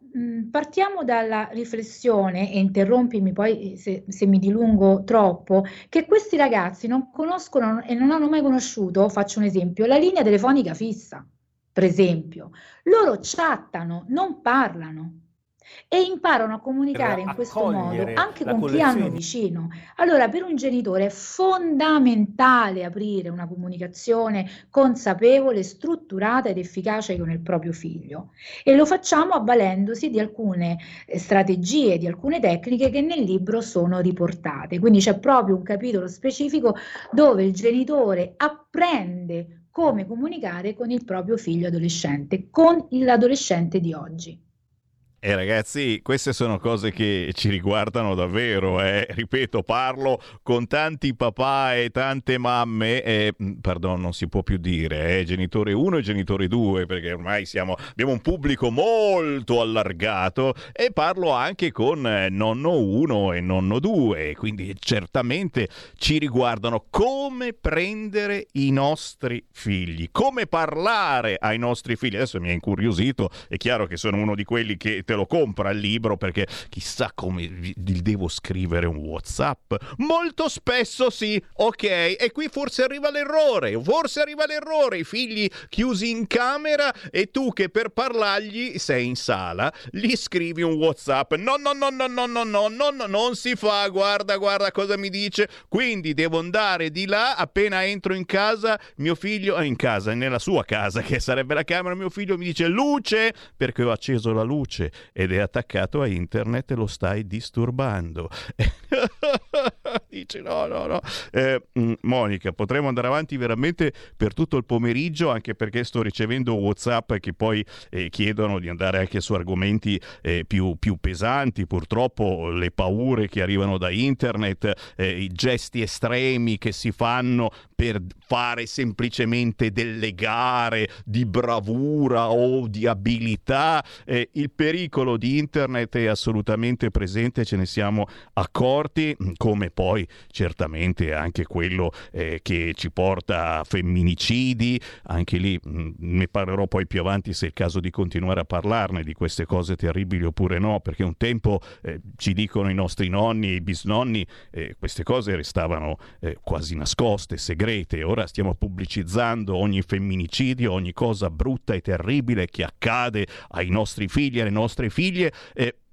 partiamo dalla riflessione, e interrompimi poi se mi dilungo troppo, che questi ragazzi non conoscono e non hanno mai conosciuto, faccio un esempio, la linea telefonica fissa. Per esempio, loro chattano, non parlano e imparano a comunicare in questo modo anche con chi hanno vicino. Allora, per un genitore è fondamentale aprire una comunicazione consapevole, strutturata ed efficace con il proprio figlio, e lo facciamo avvalendosi di alcune strategie, di alcune tecniche che nel libro sono riportate. Quindi c'è proprio un capitolo specifico dove il genitore apprende come comunicare con il proprio figlio adolescente, con l'adolescente di oggi. Ragazzi, queste sono cose che ci riguardano davvero, ripeto, parlo con tanti papà e tante mamme, pardon, non si può più dire, genitore 1 e genitore 2, perché ormai abbiamo un pubblico molto allargato, e parlo anche con nonno 1 e nonno 2, quindi certamente ci riguardano. Come prendere i nostri figli, come parlare ai nostri figli? Adesso mi ha incuriosito, è chiaro che sono uno di quelli che te lo compra il libro, perché chissà come gli devo scrivere un WhatsApp. Molto spesso sì, ok, e qui forse arriva l'errore, i figli chiusi in camera e tu che per parlargli sei in sala, gli scrivi un WhatsApp. No, non si fa, guarda cosa mi dice, quindi devo andare di là, appena entro in casa mio figlio è in casa, nella sua casa che sarebbe la camera, mio figlio mi dice luce, perché ho acceso la luce ed è attaccato a internet e lo stai disturbando. Dice no. Monica, potremmo andare avanti veramente per tutto il pomeriggio, anche perché sto ricevendo WhatsApp che poi chiedono di andare anche su argomenti più pesanti, purtroppo le paure che arrivano da internet, i gesti estremi che si fanno per fare semplicemente delle gare di bravura o di abilità. Il pericolo di internet è assolutamente presente, ce ne siamo accorti, come poi certamente anche quello che ci porta a femminicidi, anche lì ne parlerò poi più avanti se è il caso di continuare a parlarne di queste cose terribili oppure no, perché un tempo ci dicono i nostri nonni e i bisnonni queste cose restavano quasi nascoste, segrete, ora stiamo pubblicizzando ogni femminicidio, ogni cosa brutta e terribile che accade ai nostri figli e alle nostre figlie,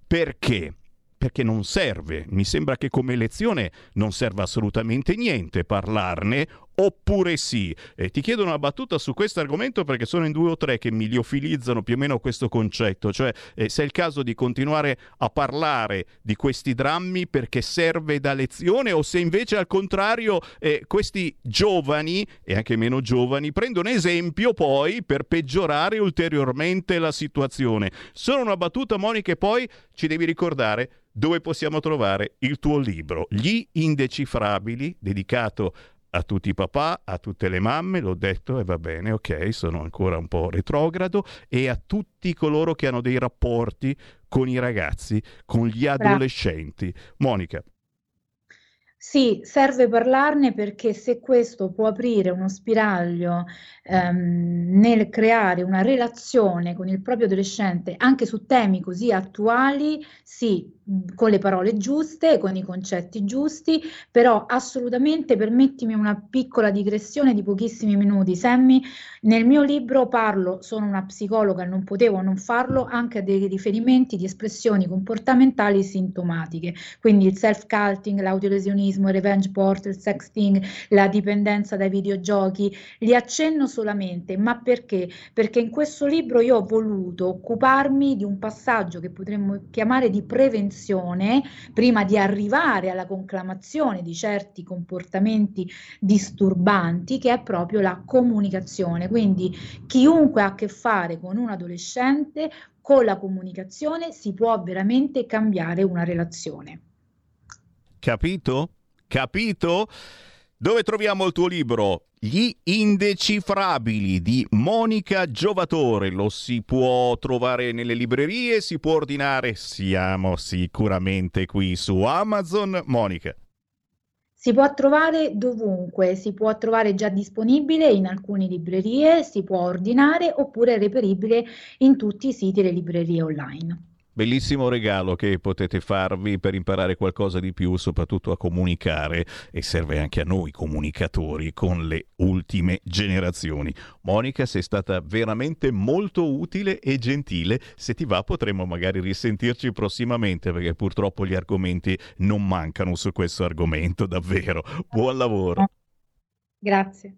perché? Perché non serve, mi sembra che come lezione non serva assolutamente niente parlarne, oppure sì. Ti chiedo una battuta su questo argomento perché sono in due o tre che miliofilizzano più o meno questo concetto, cioè se è il caso di continuare a parlare di questi drammi perché serve da lezione, o se invece al contrario questi giovani e anche meno giovani prendono esempio poi per peggiorare ulteriormente la situazione. Solo una battuta, Monica, e poi ci devi ricordare dove possiamo trovare il tuo libro Gli Indecifrabili, dedicato a tutti i papà, a tutte le mamme, l'ho detto e va bene, ok, sono ancora un po' retrogrado, e a tutti coloro che hanno dei rapporti con i ragazzi, con gli adolescenti. Monica. Sì, serve parlarne perché se questo può aprire uno spiraglio nel creare una relazione con il proprio adolescente anche su temi così attuali, sì, con le parole giuste, con i concetti giusti, però assolutamente permettimi una piccola digressione di pochissimi minuti. Sammy, nel mio libro parlo, sono una psicologa, non potevo non farlo, anche a dei riferimenti di espressioni comportamentali sintomatiche, quindi il self-culting, l'autiolesionismo, il revenge porn, il sexting, la dipendenza dai videogiochi. Li accenno solamente, ma perché? Perché in questo libro io ho voluto occuparmi di un passaggio che potremmo chiamare di prevenzione prima di arrivare alla conclamazione di certi comportamenti disturbanti, che è proprio la comunicazione. Quindi chiunque ha a che fare con un adolescente, con la comunicazione si può veramente cambiare una relazione. Capito? Capito? Dove troviamo il tuo libro? Gli Indecifrabili di Monica Giovatore. Lo si può trovare nelle librerie, si può ordinare, siamo sicuramente qui su Amazon. Monica. Si può trovare dovunque, si può trovare già disponibile in alcune librerie, si può ordinare oppure è reperibile in tutti i siti e le librerie online. Bellissimo regalo che potete farvi per imparare qualcosa di più, soprattutto a comunicare, e serve anche a noi comunicatori con le ultime generazioni. Monica, sei stata veramente molto utile e gentile. Se ti va potremmo magari risentirci prossimamente, perché purtroppo gli argomenti non mancano su questo argomento, davvero. Buon lavoro. Grazie.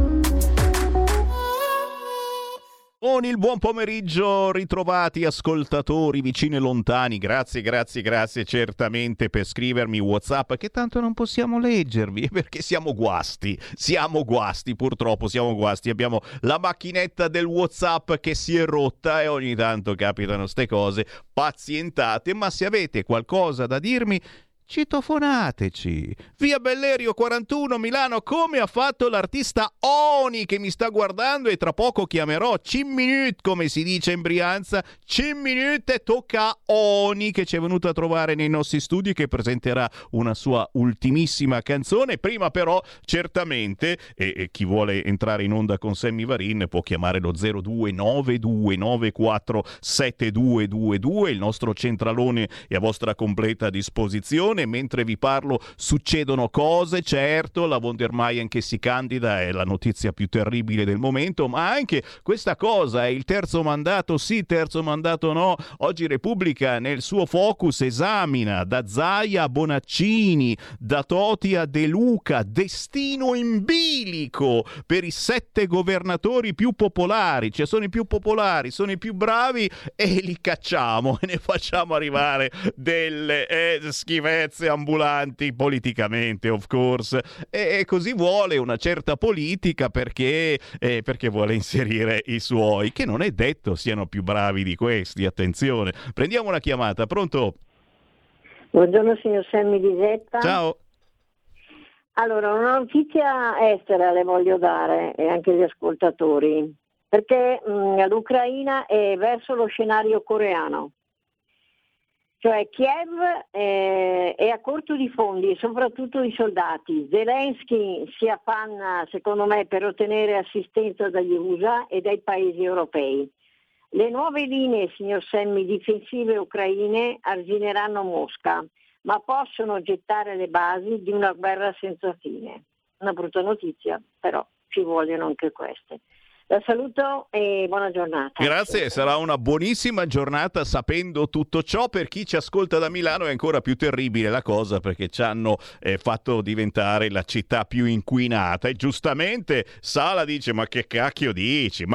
Con il buon pomeriggio, ritrovati ascoltatori vicini e lontani, grazie certamente per scrivermi WhatsApp, che tanto non possiamo leggervi perché siamo guasti purtroppo, abbiamo la macchinetta del WhatsApp che si è rotta e ogni tanto capitano ste cose, pazientate, ma se avete qualcosa da dirmi citofonateci. Via Bellerio 41 Milano, come ha fatto l'artista Oni che mi sta guardando e tra poco chiamerò. 5 minute, come si dice in Brianza, 5 minute tocca a Oni che ci è venuto a trovare nei nostri studi, che presenterà una sua ultimissima canzone. Prima però certamente e chi vuole entrare in onda con Sammy Varin può chiamare lo 0292947222, il nostro centralone è a vostra completa disposizione. Mentre vi parlo succedono cose, certo, la von der Leyen che si candida è la notizia più terribile del momento, ma anche questa cosa è il terzo mandato sì, terzo mandato no. Oggi Repubblica nel suo focus esamina da Zaia a Bonaccini, da Toti a De Luca, destino in bilico per i 7 governatori più popolari, cioè sono i più popolari, sono i più bravi e li cacciamo e ne facciamo arrivare delle schifezze ambulanti politicamente, of course, e così vuole una certa politica perché vuole inserire i suoi, che non è detto siano più bravi di questi, attenzione. Prendiamo una chiamata, pronto? Buongiorno signor Sammy Lisetta. Ciao. Allora, una notizia estera le voglio dare e anche agli ascoltatori. perché l'Ucraina è verso lo scenario coreano. Cioè Kiev è a corto di fondi e soprattutto di soldati. Zelensky si affanna, secondo me, per ottenere assistenza dagli USA e dai paesi europei. Le nuove linee, signor Semmi, difensive ucraine argineranno Mosca, ma possono gettare le basi di una guerra senza fine. Una brutta notizia, però ci vogliono anche queste. La saluto e buona giornata. Grazie, sarà una buonissima giornata sapendo tutto ciò. Per chi ci ascolta da Milano è ancora più terribile la cosa, perché ci hanno fatto diventare la città più inquinata e giustamente Sala dice ma che cacchio dici,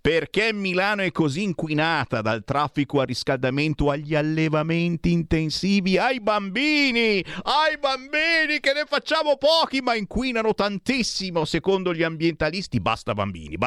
perché Milano è così inquinata dal traffico al riscaldamento agli allevamenti intensivi ai bambini che ne facciamo pochi ma inquinano tantissimo secondo gli ambientalisti. Basta bambini.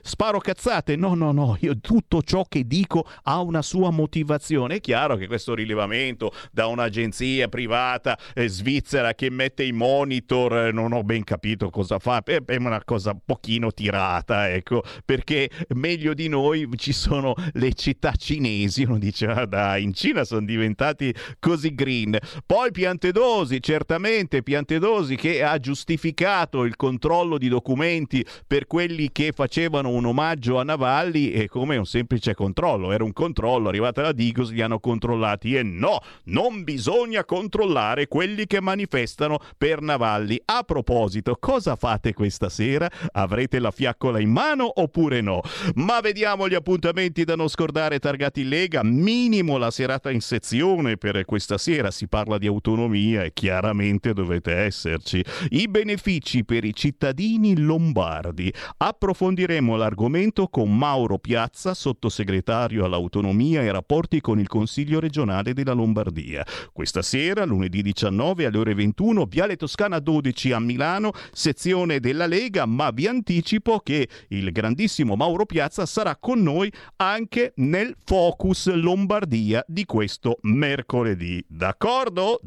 Sparo cazzate? No. Io tutto ciò che dico ha una sua motivazione. È chiaro che questo rilevamento da un'agenzia privata svizzera che mette i monitor, non ho ben capito cosa fa, è una cosa un pochino tirata, ecco, perché meglio di noi ci sono le città cinesi. Uno dice, dai, in Cina sono diventati così green. Poi Piantedosi, che ha giustificato il controllo di documenti per quelli che facevano un omaggio a Navalny è come un semplice controllo, era un controllo, arrivata la Digos li hanno controllati e no, non bisogna controllare quelli che manifestano per Navalny. A proposito, cosa fate questa sera? Avrete la fiaccola in mano oppure no? Ma vediamo gli appuntamenti da non scordare, targati Lega, minimo la serata in sezione per questa sera, si parla di autonomia e chiaramente dovete esserci. I benefici per i cittadini lombardi. Approfondiremo l'argomento con Mauro Piazza, sottosegretario all'autonomia e rapporti con il Consiglio regionale della Lombardia. Questa sera, lunedì 19 alle ore 21, Viale Toscana 12 a Milano, sezione della Lega, ma vi anticipo che il grandissimo Mauro Piazza sarà con noi anche nel Focus Lombardia di questo mercoledì. D'accordo.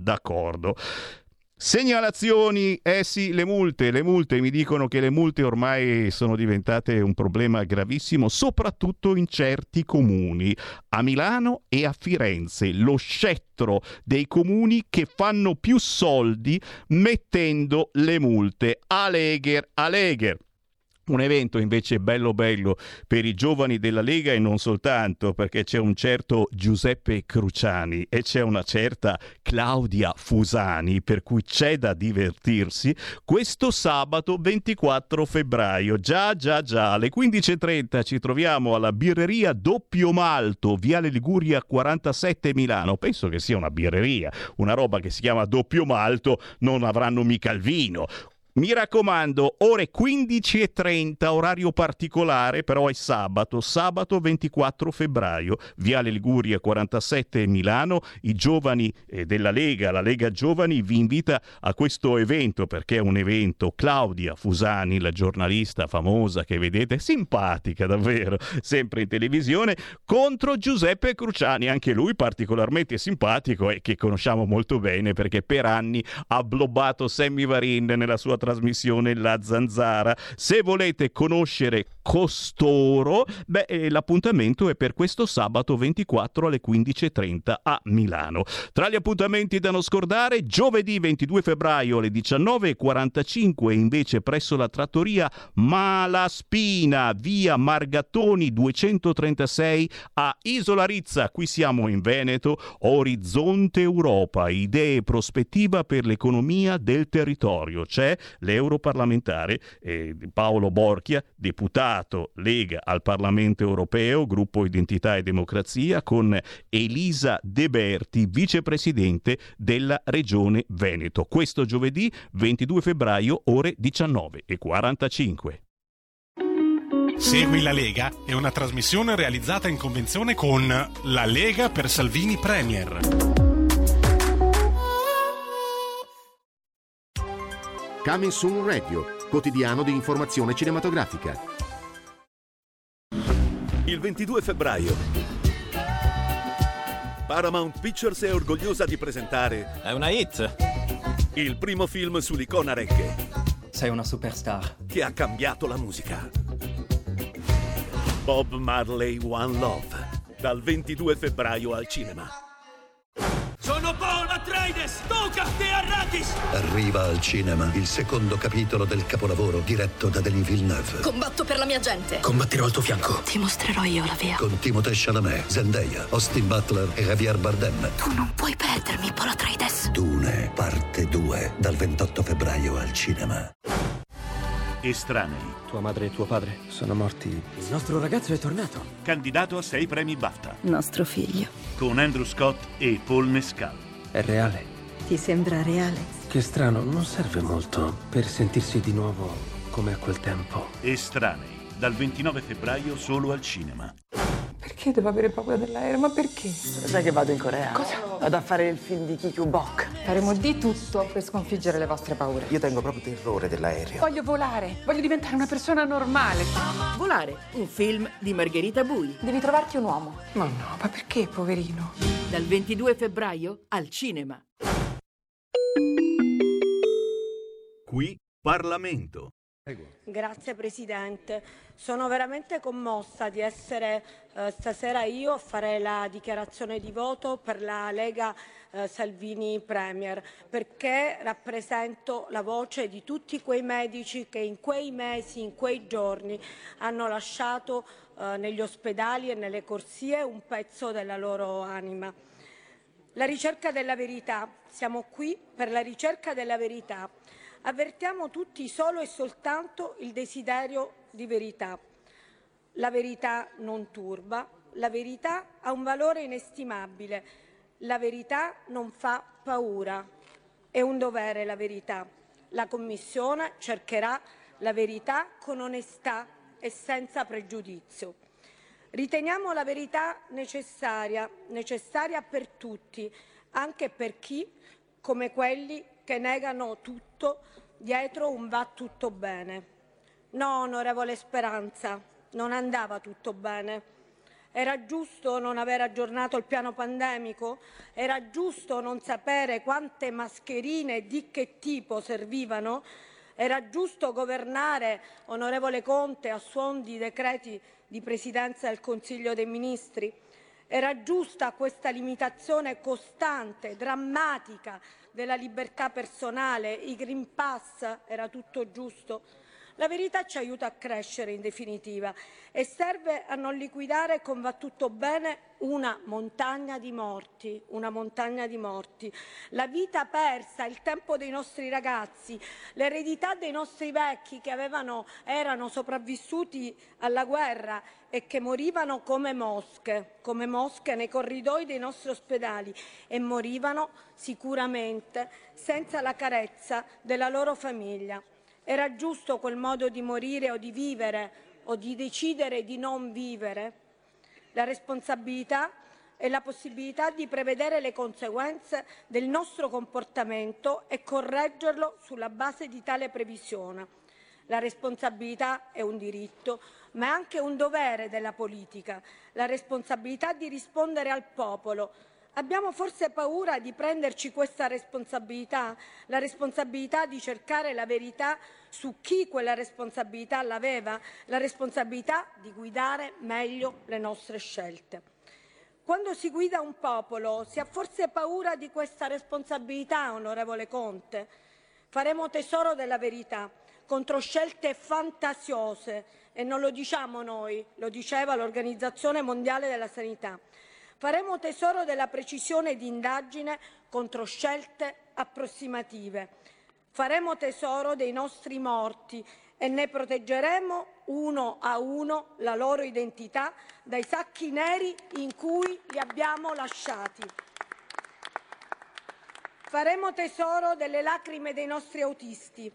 Segnalazioni, sì, le multe, mi dicono che le multe ormai sono diventate un problema gravissimo, soprattutto in certi comuni. A Milano e a Firenze lo scettro dei comuni che fanno più soldi mettendo le multe. Allegher. Un evento invece bello per i giovani della Lega e non soltanto, perché c'è un certo Giuseppe Cruciani e c'è una certa Claudia Fusani, per cui c'è da divertirsi questo sabato 24 febbraio. Già, alle 15.30 ci troviamo alla birreria Doppio Malto, Viale Liguria 47 Milano. Penso che sia una birreria, una roba che si chiama Doppio Malto, non avranno mica il vino. Mi raccomando, ore 15.30, orario particolare, però è sabato 24 febbraio, Viale Liguria 47 Milano. I giovani della Lega, la Lega Giovani, vi invita a questo evento perché è un evento. Claudia Fusani, la giornalista famosa che vedete, simpatica davvero, sempre in televisione, contro Giuseppe Cruciani, anche lui particolarmente simpatico e che conosciamo molto bene perché per anni ha blobbato Sammy Varin nella sua trasmissione La Zanzara. Se volete conoscere costoro, l'appuntamento è per questo sabato 24 alle 15.30 a Milano. Tra gli appuntamenti da non scordare, giovedì 22 febbraio alle 19.45 invece presso la trattoria Malaspina, via Margattoni 236 a Isolarizza, qui siamo in Veneto, Orizzonte Europa, idee e prospettiva per l'economia del territorio. C'è l'europarlamentare Paolo Borchia, deputato Lega al Parlamento europeo, gruppo Identità e Democrazia, con Elisa De Berti, vicepresidente della Regione Veneto. Questo giovedì 22 febbraio ore 19.45. Segui la Lega è una trasmissione realizzata in convenzione con La Lega per Salvini Premier. Coming Soon Radio, quotidiano di informazione cinematografica. Il 22 febbraio Paramount Pictures è orgogliosa di presentare È una hit! Il primo film sull'icona reggae Sei una superstar. Che ha cambiato la musica. Bob Marley One Love. Dal 22 febbraio al cinema. Sono Paul Atreides, Duca de Arrakis! Arriva al cinema il secondo capitolo del capolavoro diretto da Denis Villeneuve. Combatto per la mia gente. Combatterò al tuo fianco. Ti mostrerò io la via. Con Timothée Chalamet, Zendaya, Austin Butler e Javier Bardem. Tu non puoi perdermi, Paul Atreides. Dune, parte 2, dal 28 febbraio al cinema. Estranei. Tua madre e tuo padre sono morti. Il nostro ragazzo è tornato. Candidato a 6 premi BAFTA. Nostro figlio. Con Andrew Scott e Paul Mescal. È reale? Ti sembra reale? Che strano, non serve molto per sentirsi di nuovo come a quel tempo. Estranei. Dal 29 febbraio solo al cinema. Perché devo avere paura dell'aereo? Ma perché? Sai che vado in Corea? Cosa? Vado a fare il film di Ki Kyu Bok. Faremo di tutto per sconfiggere le vostre paure. Io tengo proprio terrore dell'aereo. Voglio volare. Voglio diventare una persona normale. Volare. Un film di Margherita Bui. Devi trovarti un uomo. Ma no, ma perché, poverino? Dal 22 febbraio al cinema. Qui Parlamento. Grazie Presidente, sono veramente commossa di essere stasera io a fare la dichiarazione di voto per la Lega Salvini Premier, perché rappresento la voce di tutti quei medici che in quei mesi, in quei giorni hanno lasciato negli ospedali e nelle corsie un pezzo della loro anima. La ricerca della verità, siamo qui per la ricerca della verità. Avvertiamo tutti solo e soltanto il desiderio di verità. La verità non turba, la verità ha un valore inestimabile, la verità non fa paura. È un dovere la verità. La Commissione cercherà la verità con onestà e senza pregiudizio. Riteniamo la verità necessaria per tutti, anche per chi, come quelli che negano tutto dietro un va tutto bene. No, onorevole Speranza, non andava tutto bene. Era giusto non aver aggiornato il piano pandemico? Era giusto non sapere quante mascherine di che tipo servivano? Era giusto governare, onorevole Conte, a suon di decreti di Presidenza del Consiglio dei Ministri? Era giusta questa limitazione costante, drammatica, della libertà personale, i Green Pass, era tutto giusto? La verità ci aiuta a crescere in definitiva e serve a non liquidare con va tutto bene una montagna di morti. La vita persa, il tempo dei nostri ragazzi, l'eredità dei nostri vecchi che erano sopravvissuti alla guerra e che morivano come mosche nei corridoi dei nostri ospedali e morivano sicuramente senza la carezza della loro famiglia. Era giusto quel modo di morire o di vivere o di decidere di non vivere? La responsabilità e la possibilità di prevedere le conseguenze del nostro comportamento e correggerlo sulla base di tale previsione. La responsabilità è un diritto, ma è anche un dovere della politica. La responsabilità di rispondere al popolo. Abbiamo forse paura di prenderci questa responsabilità, la responsabilità di cercare la verità su chi quella responsabilità l'aveva, la responsabilità di guidare meglio le nostre scelte. Quando si guida un popolo, si ha forse paura di questa responsabilità, onorevole Conte? Faremo tesoro della verità contro scelte fantasiose e non lo diciamo noi, lo diceva l'Organizzazione Mondiale della Sanità. Faremo tesoro della precisione di indagine contro scelte approssimative. Faremo tesoro dei nostri morti e ne proteggeremo uno a uno la loro identità dai sacchi neri in cui li abbiamo lasciati. Faremo tesoro delle lacrime dei nostri autisti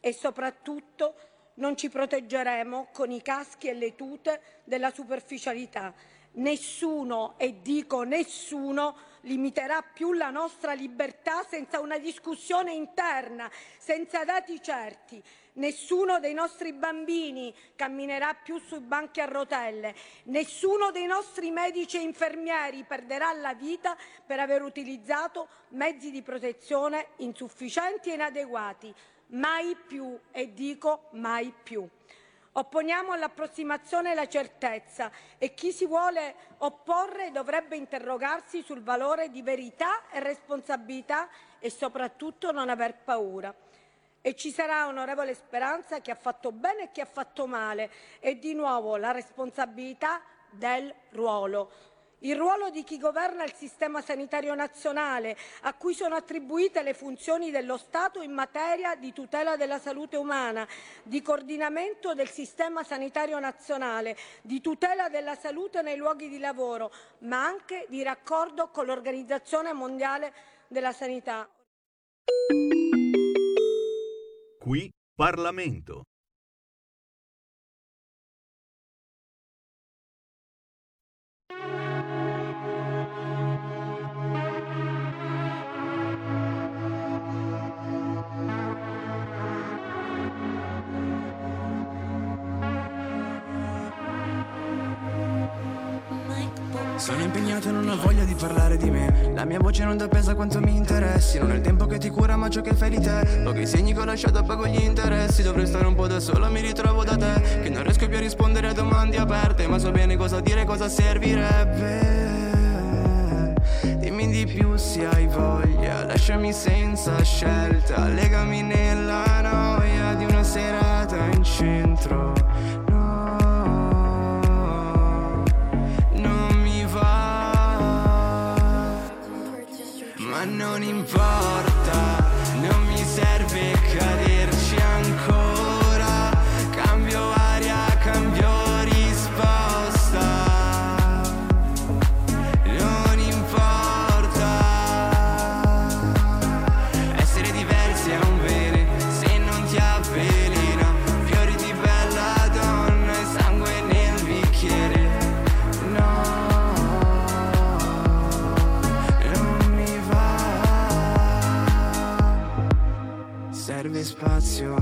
e soprattutto non ci proteggeremo con i caschi e le tute della superficialità. Nessuno, e dico nessuno, limiterà più la nostra libertà senza una discussione interna, senza dati certi. Nessuno dei nostri bambini camminerà più sui banchi a rotelle. Nessuno dei nostri medici e infermieri perderà la vita per aver utilizzato mezzi di protezione insufficienti e inadeguati. Mai più, e dico mai più. Opponiamo all'approssimazione la certezza e chi si vuole opporre dovrebbe interrogarsi sul valore di verità e responsabilità e soprattutto non aver paura. E ci sarà, onorevole Speranza, chi ha fatto bene e chi ha fatto male e di nuovo la responsabilità del ruolo. Il ruolo di chi governa il sistema sanitario nazionale, a cui sono attribuite le funzioni dello Stato in materia di tutela della salute umana, di coordinamento del sistema sanitario nazionale, di tutela della salute nei luoghi di lavoro, ma anche di raccordo con l'Organizzazione Mondiale della Sanità. Qui Parlamento. Sono impegnato e non ho voglia di parlare di me. La mia voce non dà peso a quanto mi interessi. Non è il tempo che ti cura ma ciò che fai di te. Pochi segni che ho lasciato pago gli interessi. Dovrei stare un po' da solo, mi ritrovo da te. Che non riesco più a rispondere a domande aperte. Ma so bene cosa dire, cosa servirebbe. Dimmi di più se hai voglia. Lasciami senza scelta. Legami nella noia di una serata in centro. Non importa, non mi serve caderci ancora. Cambio aria, cambio risposta. Non importa, essere diversi è un bene. Se non ti avvelena, fiori di bella donna e sangue nel bicchiere. No, serve spazio,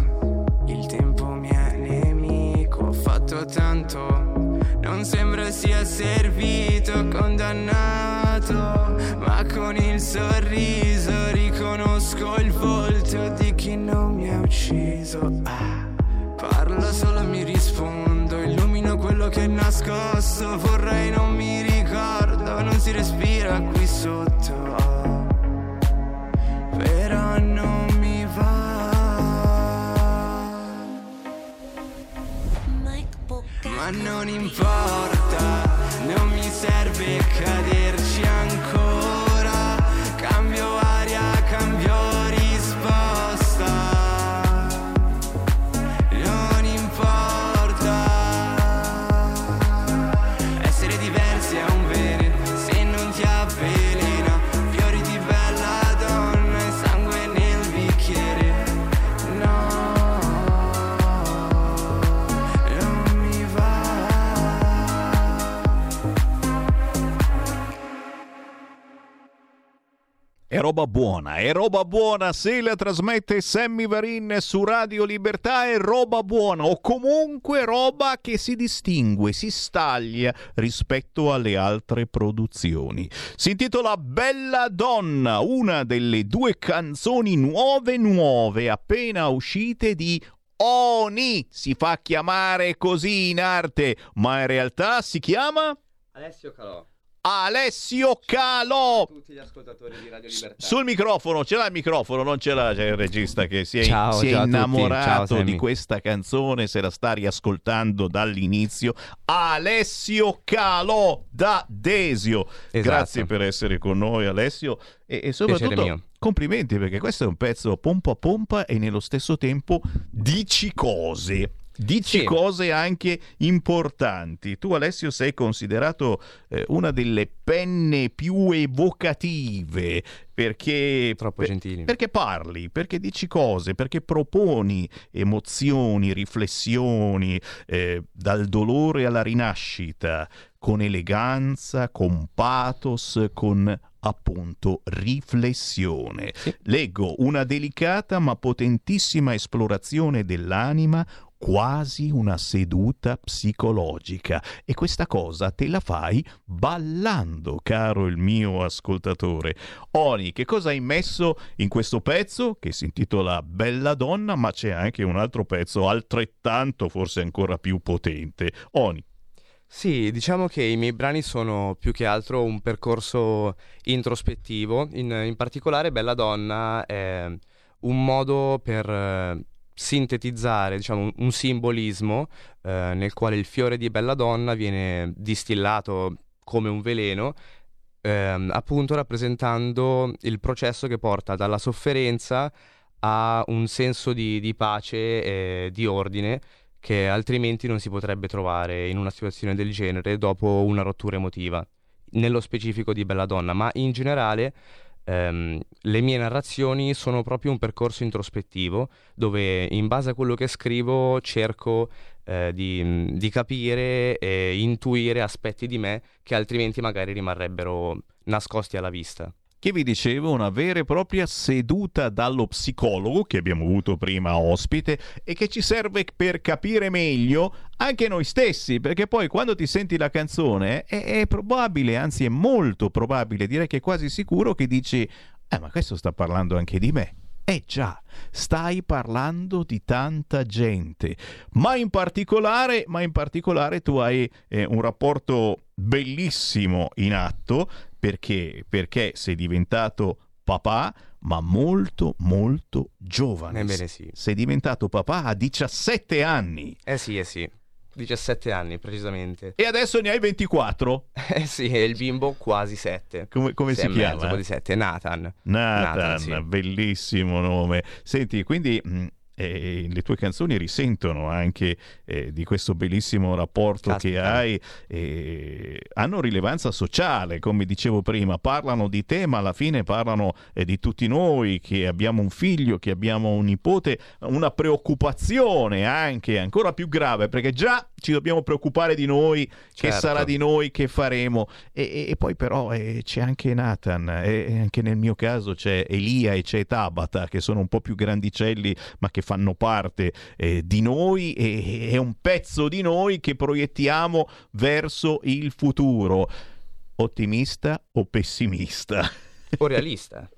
il tempo mio nemico. Ho fatto tanto, non sembra sia servito. Condannato, ma con il sorriso riconosco il volto di chi non mi ha ucciso. Parlo solo, mi rispondo, illumino quello che è nascosto. Vorrei, non mi ricordo, non si respira qui sotto. Però non mi va. Ma non importa, non mi serve caderci ancora. Cambio aria, cambio risposta. Non importa, essere diversi è un bene. Se non ti avvelena, fiori di bella donna e sangue nel bicchiere. No, è roba buona, se la trasmette Sammy Varin su Radio Libertà è roba buona o comunque roba che si distingue, si staglia rispetto alle altre produzioni. Si intitola Bella Donna, una delle due canzoni nuove appena uscite di Oni, si fa chiamare così in arte, ma in realtà si chiama Alessio Calò. Alessio Calò, tutti gli ascoltatori di Radio Libertà. Sul microfono, ce l'ha il microfono, non ce l'ha, c'è il regista che si è innamorato di questa canzone, se la sta riascoltando dall'inizio. Alessio Calò da Desio, esatto. Grazie per essere con noi Alessio e soprattutto complimenti perché questo è un pezzo pompa a pompa e nello stesso tempo dici cose anche importanti. Tu Alessio sei considerato una delle penne più evocative perché gentili, perché parli, perché dici cose, perché proponi emozioni, riflessioni dal dolore alla rinascita con eleganza, con pathos, con appunto riflessione. Leggo una delicata ma potentissima esplorazione dell'anima, quasi una seduta psicologica, e questa cosa te la fai ballando, caro il mio ascoltatore. Oni, che cosa hai messo in questo pezzo che si intitola Bella Donna, ma c'è anche un altro pezzo altrettanto, forse ancora più potente? Oni. Sì, diciamo che i miei brani sono più che altro un percorso introspettivo, in particolare Bella Donna è un modo per sintetizzare, diciamo, un simbolismo nel quale il fiore di Bella Donna viene distillato come un veleno, appunto rappresentando il processo che porta dalla sofferenza a un senso di pace e di ordine, che altrimenti non si potrebbe trovare in una situazione del genere dopo una rottura emotiva, nello specifico di Bella Donna, ma in generale le mie narrazioni sono proprio un percorso introspettivo, dove in base a quello che scrivo cerco di capire e intuire aspetti di me che altrimenti magari rimarrebbero nascosti alla vista. Che vi dicevo, una vera e propria seduta dallo psicologo che abbiamo avuto prima ospite e che ci serve per capire meglio anche noi stessi, perché poi quando ti senti la canzone è probabile, anzi è molto probabile, direi che è quasi sicuro che dici ma questo sta parlando anche di me. Già, stai parlando di tanta gente, ma in particolare tu hai un rapporto bellissimo in atto, perché sei diventato papà, ma molto molto giovane. Ebbene sì. Sei diventato papà a 17 anni. Eh sì. 17 anni precisamente. E adesso ne hai 24? Sì, e il bimbo quasi 7. Come si chiama? Mezzo, quasi 7. Nathan sì. Bellissimo nome. Senti, quindi le tue canzoni risentono anche di questo bellissimo rapporto che hai, hanno rilevanza sociale, come dicevo prima, parlano di te ma alla fine parlano di tutti noi che abbiamo un figlio, che abbiamo un nipote, una preoccupazione anche ancora più grave, perché già ci dobbiamo preoccupare di noi, certo. Che sarà di noi, che faremo, e poi però c'è anche Nathan, e anche nel mio caso c'è Elia e c'è Tabata, che sono un po' più grandicelli ma che fanno parte di noi, e è un pezzo di noi che proiettiamo verso il futuro. Ottimista o pessimista? O realista?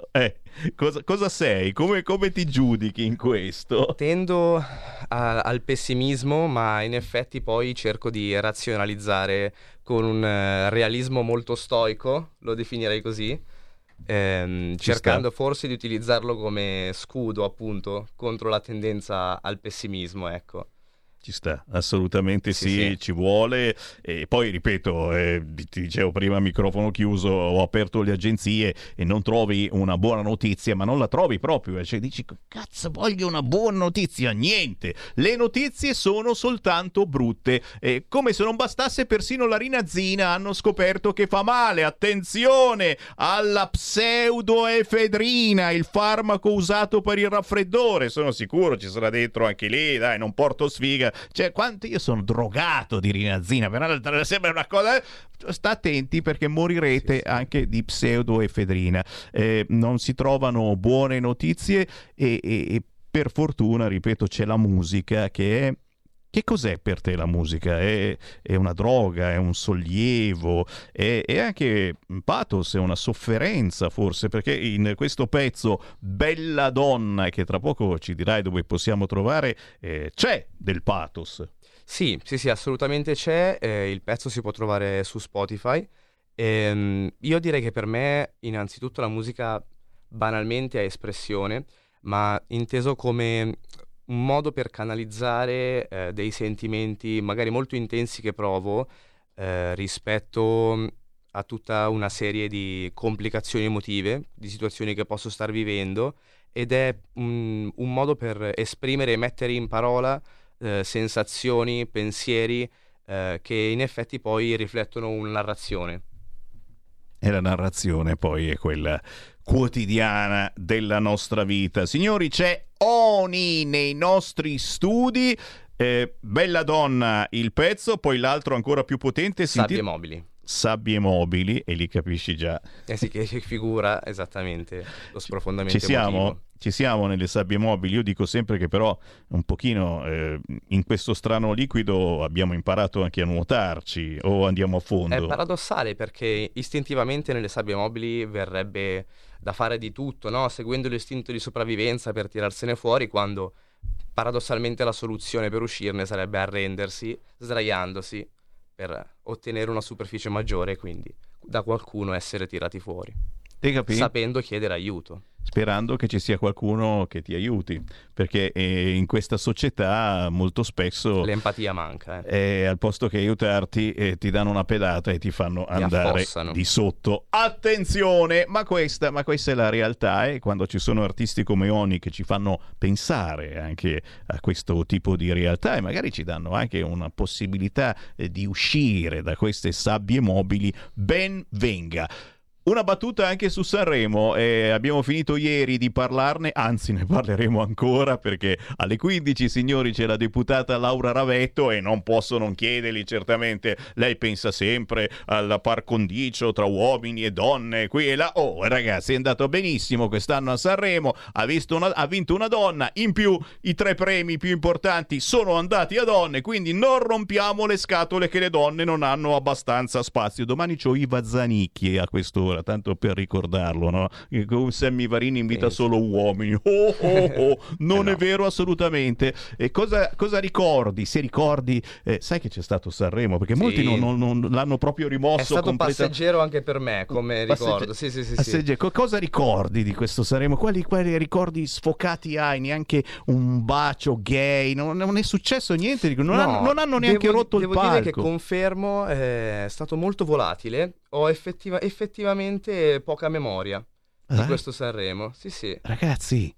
Cosa sei? Come ti giudichi in questo? Tendo al pessimismo, ma in effetti poi cerco di razionalizzare con un realismo molto stoico, lo definirei così. Cercando forse di utilizzarlo come scudo, appunto, contro la tendenza al pessimismo, ecco. Ci sta, assolutamente sì. Ci vuole. E poi ripeto, ti dicevo prima, microfono chiuso, ho aperto le agenzie e non trovi una buona notizia, ma non la trovi proprio, cioè dici cazzo, voglio una buona notizia, niente, le notizie sono soltanto brutte, come se non bastasse persino la rinazzina hanno scoperto che fa male, attenzione alla pseudoefedrina, il farmaco usato per il raffreddore, sono sicuro ci sarà dentro anche lì, dai, non porto sfiga. Cioè, quanto io sono drogato di rinazzina, però sembra una cosa. Sta attenti perché morirete sì. Anche di pseudoefedrina. Non si trovano buone notizie e per fortuna, ripeto, c'è la musica che è. Che cos'è per te la musica? È una droga, è un sollievo, è anche un pathos, è una sofferenza forse, perché in questo pezzo Bella Donna, che tra poco ci dirai dove possiamo trovare, c'è del pathos. Sì, assolutamente c'è, il pezzo si può trovare su Spotify. Io direi che per me innanzitutto la musica banalmente è espressione, ma inteso come un modo per canalizzare dei sentimenti magari molto intensi che provo rispetto a tutta una serie di complicazioni emotive, di situazioni che posso star vivendo, ed è un modo per esprimere e mettere in parola sensazioni, pensieri che in effetti poi riflettono una narrazione. E la narrazione poi è quella quotidiana della nostra vita. Signori, c'è Oni nei nostri studi, Bella Donna il pezzo, poi l'altro ancora più potente, Sabbie mobili, e lì capisci già. Sì, che figura, esattamente, lo sprofondamento. Ci siamo? Emotivo. ci siamo nelle sabbie mobili. Io dico sempre che però un pochino in questo strano liquido abbiamo imparato anche a nuotarci o andiamo a fondo. È paradossale perché istintivamente nelle sabbie mobili verrebbe da fare di tutto, no? Seguendo l'istinto di sopravvivenza per tirarsene fuori, quando paradossalmente la soluzione per uscirne sarebbe arrendersi, sdraiandosi per ottenere una superficie maggiore e quindi da qualcuno essere tirati fuori. Sapendo chiedere aiuto, sperando che ci sia qualcuno che ti aiuti, perché in questa società molto spesso l'empatia manca, al posto che aiutarti ti danno una pedata e ti fanno andare affossano di sotto. Attenzione, ma questa è la realtà, e quando ci sono artisti come Oni che ci fanno pensare anche a questo tipo di realtà e magari ci danno anche una possibilità di uscire da queste sabbie mobili, ben venga. Una battuta anche su Sanremo, abbiamo finito ieri di parlarne, anzi ne parleremo ancora, perché alle 15, signori, c'è la deputata Laura Ravetto e non posso non chiedergli, certamente. Lei pensa sempre alla par condicio tra uomini e donne, qui e là. Oh ragazzi, è andato benissimo quest'anno a Sanremo, ha vinto una donna, in più i 3 premi più importanti sono andati a donne, quindi non rompiamo le scatole che le donne non hanno abbastanza spazio. Domani c'ho Iva Zanicchi a quest'ora, tanto per ricordarlo, no? Sammy Varini invita solo uomini. Non è vero assolutamente. E cosa ricordi? Se ricordi, sai che c'è stato Sanremo, perché molti non l'hanno proprio rimosso. È stato passeggero anche per me, come ricordo. Sì. Cosa ricordi di questo Sanremo? Quali ricordi sfocati hai? Neanche un bacio gay? Non è successo niente? Non hanno neanche rotto il palco. Devo dire che confermo, è stato molto volatile. Ho effettivamente poca memoria di questo Sanremo. Sì. Ragazzi,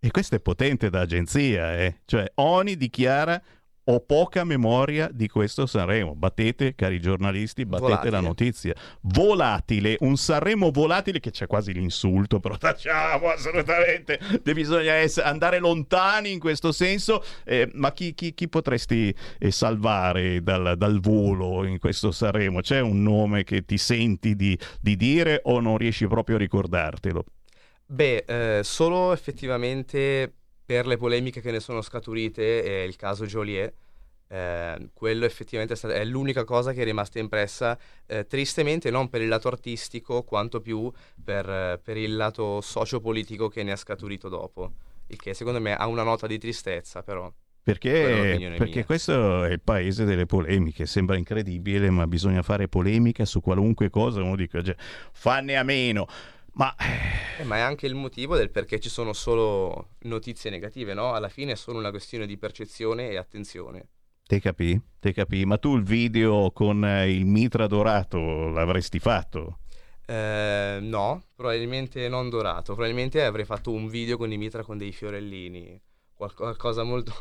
e questo è potente da agenzia, eh? Cioè, Oni dichiara: ho poca memoria di questo Sanremo. Battete, cari giornalisti, battete la notizia. Volatile, un Sanremo volatile, che c'è quasi l'insulto, però tacciamo assolutamente. Bisogna andare lontani in questo senso. Ma chi potresti salvare dal volo in questo Sanremo? C'è un nome che ti senti di dire o non riesci proprio a ricordartelo? Solo effettivamente per le polemiche che ne sono scaturite, il caso Joliet, quello effettivamente è l'unica cosa che è rimasta impressa, tristemente non per il lato artistico quanto più per il lato sociopolitico che ne è scaturito dopo, il che secondo me ha una nota di tristezza, però. Perché questo è il paese delle polemiche, sembra incredibile, ma bisogna fare polemica su qualunque cosa, uno dice fanne a meno. Ma è anche il motivo del perché ci sono solo notizie negative, no? Alla fine è solo una questione di percezione e attenzione. Te capì? Ma tu il video con il mitra dorato l'avresti fatto? No, probabilmente non dorato. Probabilmente avrei fatto un video con il mitra con dei fiorellini. Qualcosa molto...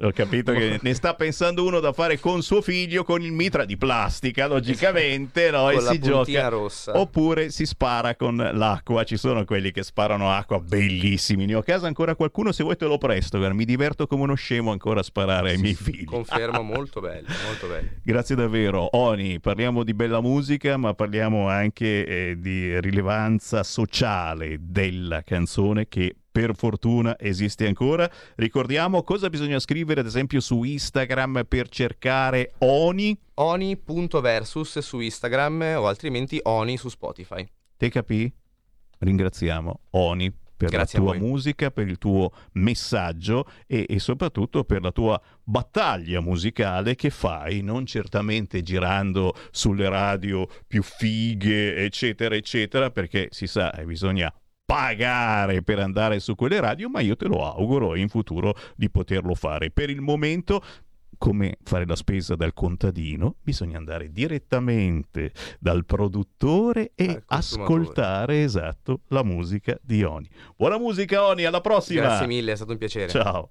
Ho capito che ne sta pensando uno da fare con suo figlio, con il mitra di plastica, logicamente, no? E la si gioca rossa. Oppure si spara con l'acqua. Ci sono quelli che sparano acqua, bellissimi. Ne ho a casa ancora qualcuno, se vuoi te lo presto, mi diverto come uno scemo ancora a sparare ai miei figli. Confermo, molto bello. Grazie davvero, Oni. Parliamo di bella musica, ma parliamo anche di rilevanza sociale della canzone, che per fortuna esiste ancora. Ricordiamo cosa bisogna scrivere ad esempio su Instagram per cercare Oni. Oni.versus su Instagram, o altrimenti Oni su Spotify. Te capì? Ringraziamo Oni per la tua musica, per il tuo messaggio e soprattutto per la tua battaglia musicale che fai, non certamente girando sulle radio più fighe eccetera eccetera, perché si sa bisogna pagare per andare su quelle radio, ma io te lo auguro in futuro di poterlo fare. Per il momento, come fare la spesa dal contadino, bisogna andare direttamente dal produttore e ascoltare la musica di Oni. Buona musica Oni, alla prossima! Grazie mille, è stato un piacere. Ciao!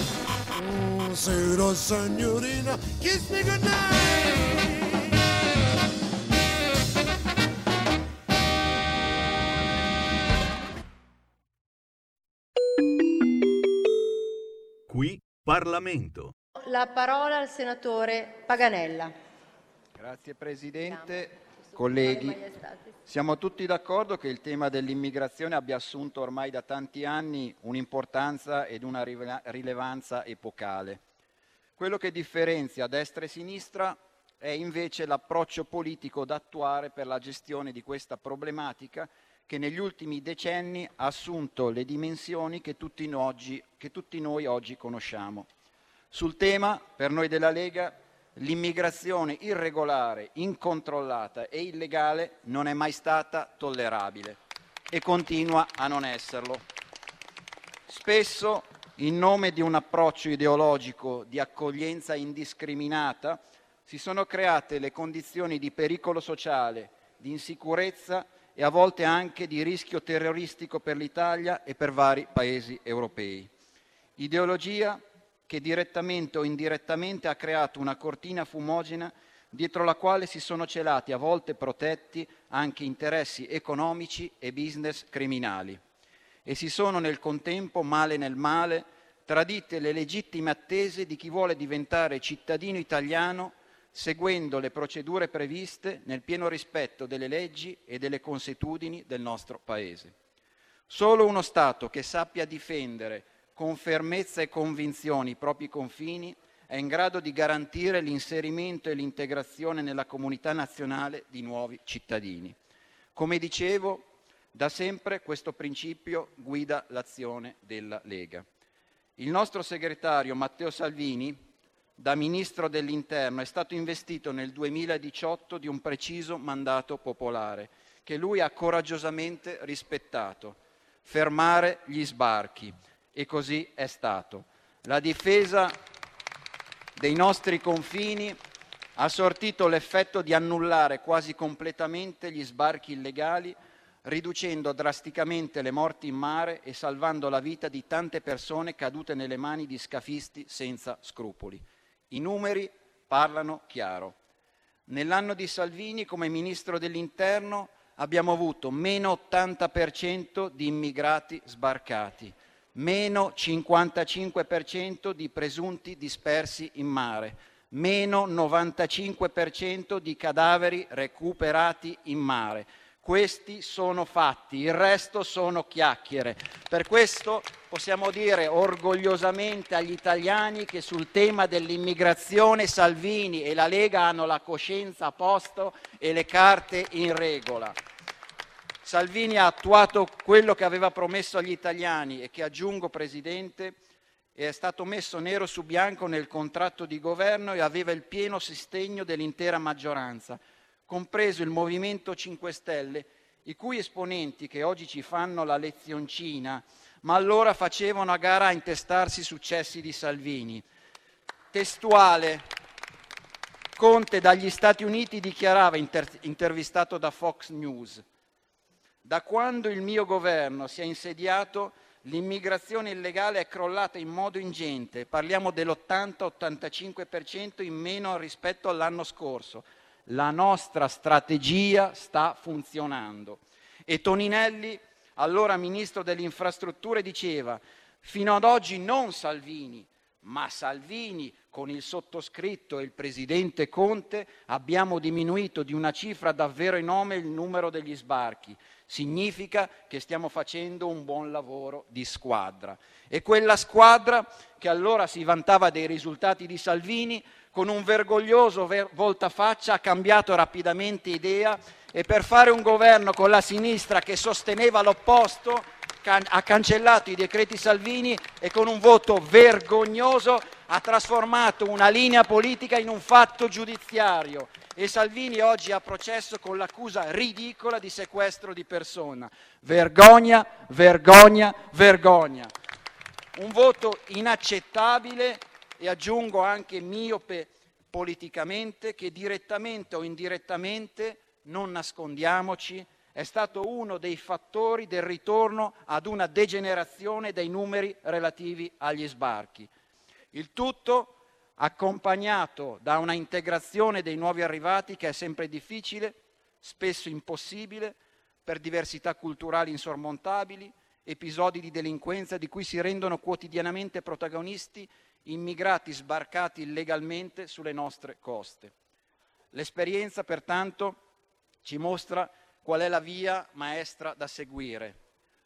Buonasera signorina, kiss me goodnight. Qui Parlamento. La parola al senatore Paganella. Grazie Presidente, colleghi. Siamo tutti d'accordo che il tema dell'immigrazione abbia assunto ormai da tanti anni un'importanza ed una rilevanza epocale. Quello che differenzia destra e sinistra è invece l'approccio politico da attuare per la gestione di questa problematica, che negli ultimi decenni ha assunto le dimensioni che tutti noi oggi conosciamo. Sul tema, per noi della Lega, l'immigrazione irregolare, incontrollata e illegale non è mai stata tollerabile e continua a non esserlo. Spesso, in nome di un approccio ideologico di accoglienza indiscriminata, si sono create le condizioni di pericolo sociale, di insicurezza e a volte anche di rischio terroristico per l'Italia e per vari paesi europei. Ideologia che direttamente o indirettamente ha creato una cortina fumogena dietro la quale si sono celati, a volte protetti, anche interessi economici e business criminali. E si sono nel contempo, male nel male, tradite le legittime attese di chi vuole diventare cittadino italiano seguendo le procedure previste nel pieno rispetto delle leggi e delle consuetudini del nostro Paese. Solo uno Stato che sappia difendere con fermezza e convinzione i propri confini è in grado di garantire l'inserimento e l'integrazione nella comunità nazionale di nuovi cittadini. Come dicevo, da sempre questo principio guida l'azione della Lega. Il nostro segretario Matteo Salvini, da Ministro dell'Interno, è stato investito nel 2018 di un preciso mandato popolare che lui ha coraggiosamente rispettato: fermare gli sbarchi. E così è stato. La difesa dei nostri confini ha sortito l'effetto di annullare quasi completamente gli sbarchi illegali, riducendo drasticamente le morti in mare e salvando la vita di tante persone cadute nelle mani di scafisti senza scrupoli. I numeri parlano chiaro. Nell'anno di Salvini, come Ministro dell'Interno, abbiamo avuto meno 80% di immigrati sbarcati, meno 55% di presunti dispersi in mare, meno 95% di cadaveri recuperati in mare. Questi sono fatti, il resto sono chiacchiere. Per questo possiamo dire orgogliosamente agli italiani che sul tema dell'immigrazione Salvini e la Lega hanno la coscienza a posto e le carte in regola. Salvini ha attuato quello che aveva promesso agli italiani e che, aggiungo Presidente, è stato messo nero su bianco nel contratto di governo e aveva il pieno sostegno dell'intera maggioranza, compreso il Movimento 5 Stelle, i cui esponenti che oggi ci fanno la lezioncina, ma allora facevano a gara a intestarsi i successi di Salvini. Testuale, Conte dagli Stati Uniti dichiarava, intervistato da Fox News: da quando il mio governo si è insediato, l'immigrazione illegale è crollata in modo ingente, parliamo dell'80-85% in meno rispetto all'anno scorso. La nostra strategia sta funzionando. E Toninelli, allora Ministro delle Infrastrutture, diceva: fino ad oggi non Salvini, ma Salvini con il sottoscritto e il Presidente Conte abbiamo diminuito di una cifra davvero enorme il numero degli sbarchi. Significa che stiamo facendo un buon lavoro di squadra. E quella squadra che allora si vantava dei risultati di Salvini, con un vergognoso voltafaccia ha cambiato rapidamente idea e per fare un governo con la sinistra che sosteneva l'opposto ha cancellato i decreti Salvini e con un voto vergognoso ha trasformato una linea politica in un fatto giudiziario. E Salvini oggi è a processo con l'accusa ridicola di sequestro di persona. Vergogna, vergogna, vergogna. Un voto inaccettabile e aggiungo anche miope politicamente, che direttamente o indirettamente, non nascondiamoci, è stato uno dei fattori del ritorno ad una degenerazione dei numeri relativi agli sbarchi. Il tutto accompagnato da una integrazione dei nuovi arrivati che è sempre difficile, spesso impossibile, per diversità culturali insormontabili, episodi di delinquenza di cui si rendono quotidianamente protagonisti immigrati sbarcati illegalmente sulle nostre coste. L'esperienza, pertanto, ci mostra qual è la via maestra da seguire.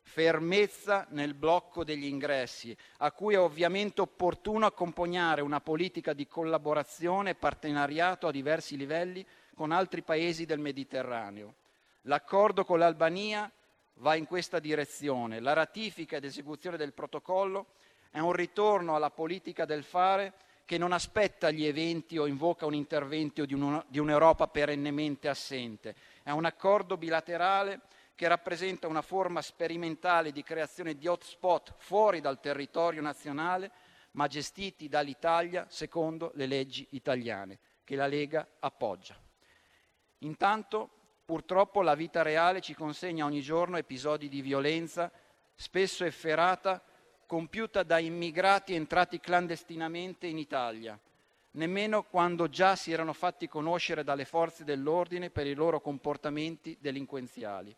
Fermezza nel blocco degli ingressi, a cui è ovviamente opportuno accompagnare una politica di collaborazione e partenariato a diversi livelli con altri paesi del Mediterraneo. L'accordo con l'Albania va in questa direzione. La ratifica ed esecuzione del protocollo è un ritorno alla politica del fare che non aspetta gli eventi o invoca un intervento di un'Europa perennemente assente. È un accordo bilaterale che rappresenta una forma sperimentale di creazione di hotspot fuori dal territorio nazionale, ma gestiti dall'Italia secondo le leggi italiane, che la Lega appoggia. Intanto, purtroppo, la vita reale ci consegna ogni giorno episodi di violenza, spesso efferata, compiuta da immigrati entrati clandestinamente in Italia, nemmeno quando già si erano fatti conoscere dalle forze dell'ordine per i loro comportamenti delinquenziali.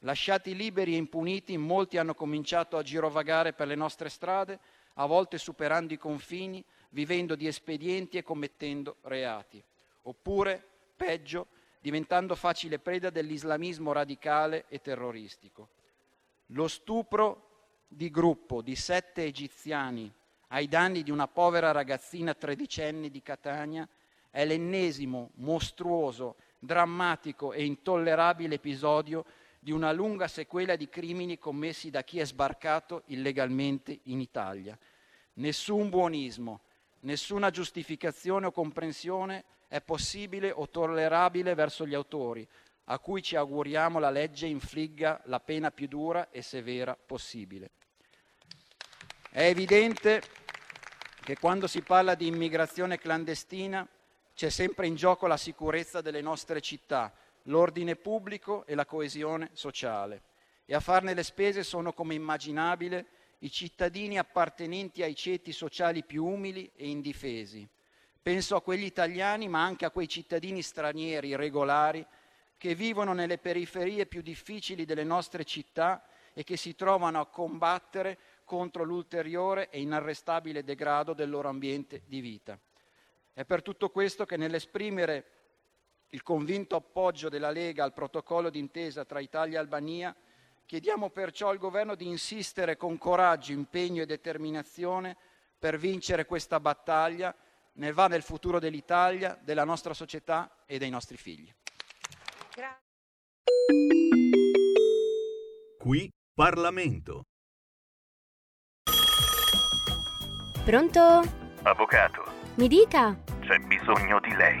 Lasciati liberi e impuniti, molti hanno cominciato a girovagare per le nostre strade, a volte superando i confini, vivendo di espedienti e commettendo reati. Oppure, peggio, diventando facile preda dell'islamismo radicale e terroristico. Lo stupro di gruppo di 7 egiziani ai danni di una povera ragazzina 13enne di Catania è l'ennesimo mostruoso, drammatico e intollerabile episodio di una lunga sequela di crimini commessi da chi è sbarcato illegalmente in Italia. Nessun buonismo, nessuna giustificazione o comprensione è possibile o tollerabile verso gli autori, a cui ci auguriamo la legge infligga la pena più dura e severa possibile. È evidente che quando si parla di immigrazione clandestina c'è sempre in gioco la sicurezza delle nostre città, l'ordine pubblico e la coesione sociale. E a farne le spese sono, come immaginabile, i cittadini appartenenti ai ceti sociali più umili e indifesi. Penso a quegli italiani, ma anche a quei cittadini stranieri regolari che vivono nelle periferie più difficili delle nostre città e che si trovano a combattere contro l'ulteriore e inarrestabile degrado del loro ambiente di vita. È per tutto questo che nell'esprimere il convinto appoggio della Lega al protocollo d'intesa tra Italia e Albania, chiediamo perciò al Governo di insistere con coraggio, impegno e determinazione per vincere questa battaglia nel va del futuro dell'Italia, della nostra società e dei nostri figli. Qui Parlamento. Pronto? Avvocato. Mi dica. C'è bisogno di lei.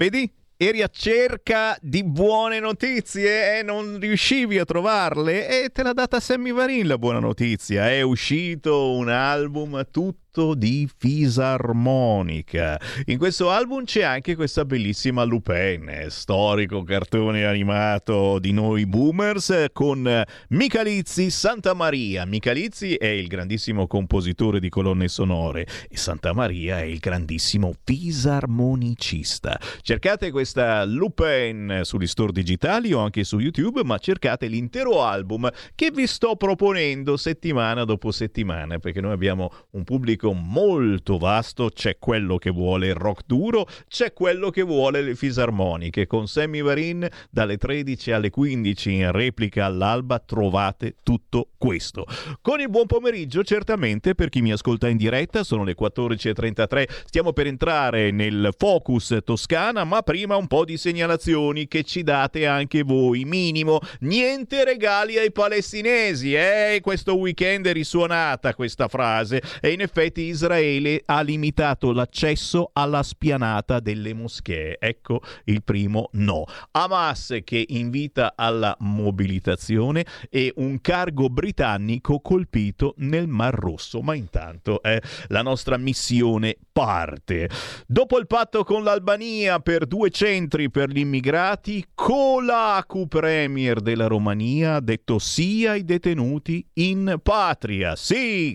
Vedi? Eri a cerca di buone notizie e non riuscivi a trovarle, e te l'ha data Sammy Varin la buona notizia. È uscito un album tutto di fisarmonica. In questo album c'è anche questa bellissima Lupin, storico cartone animato di noi boomers, con Michalizzi Santamaria. Michalizzi è il grandissimo compositore di colonne sonore e Santamaria è il grandissimo fisarmonicista. Cercate questo Lupin sugli store digitali o anche su YouTube, ma cercate l'intero album che vi sto proponendo settimana dopo settimana, perché noi abbiamo un pubblico molto vasto. C'è quello che vuole rock duro, c'è quello che vuole le fisarmoniche. Con Sammy Varin dalle 13 alle 15 in replica all'alba trovate tutto questo. Con il buon pomeriggio certamente per chi mi ascolta in diretta, sono le 14.33, stiamo per entrare nel Focus Toscana, ma prima un po' di segnalazioni che ci date anche voi. Minimo, niente regali ai palestinesi, questo weekend è risuonata questa frase, e in effetti Israele ha limitato l'accesso alla spianata delle moschee. Ecco il primo no. Hamas che invita alla mobilitazione e un cargo britannico colpito nel Mar Rosso, ma intanto la nostra missione parte. Dopo il patto con l'Albania per 2 centri per gli immigrati, Colacu, premier della Romania, ha detto sì ai detenuti in patria. Sì,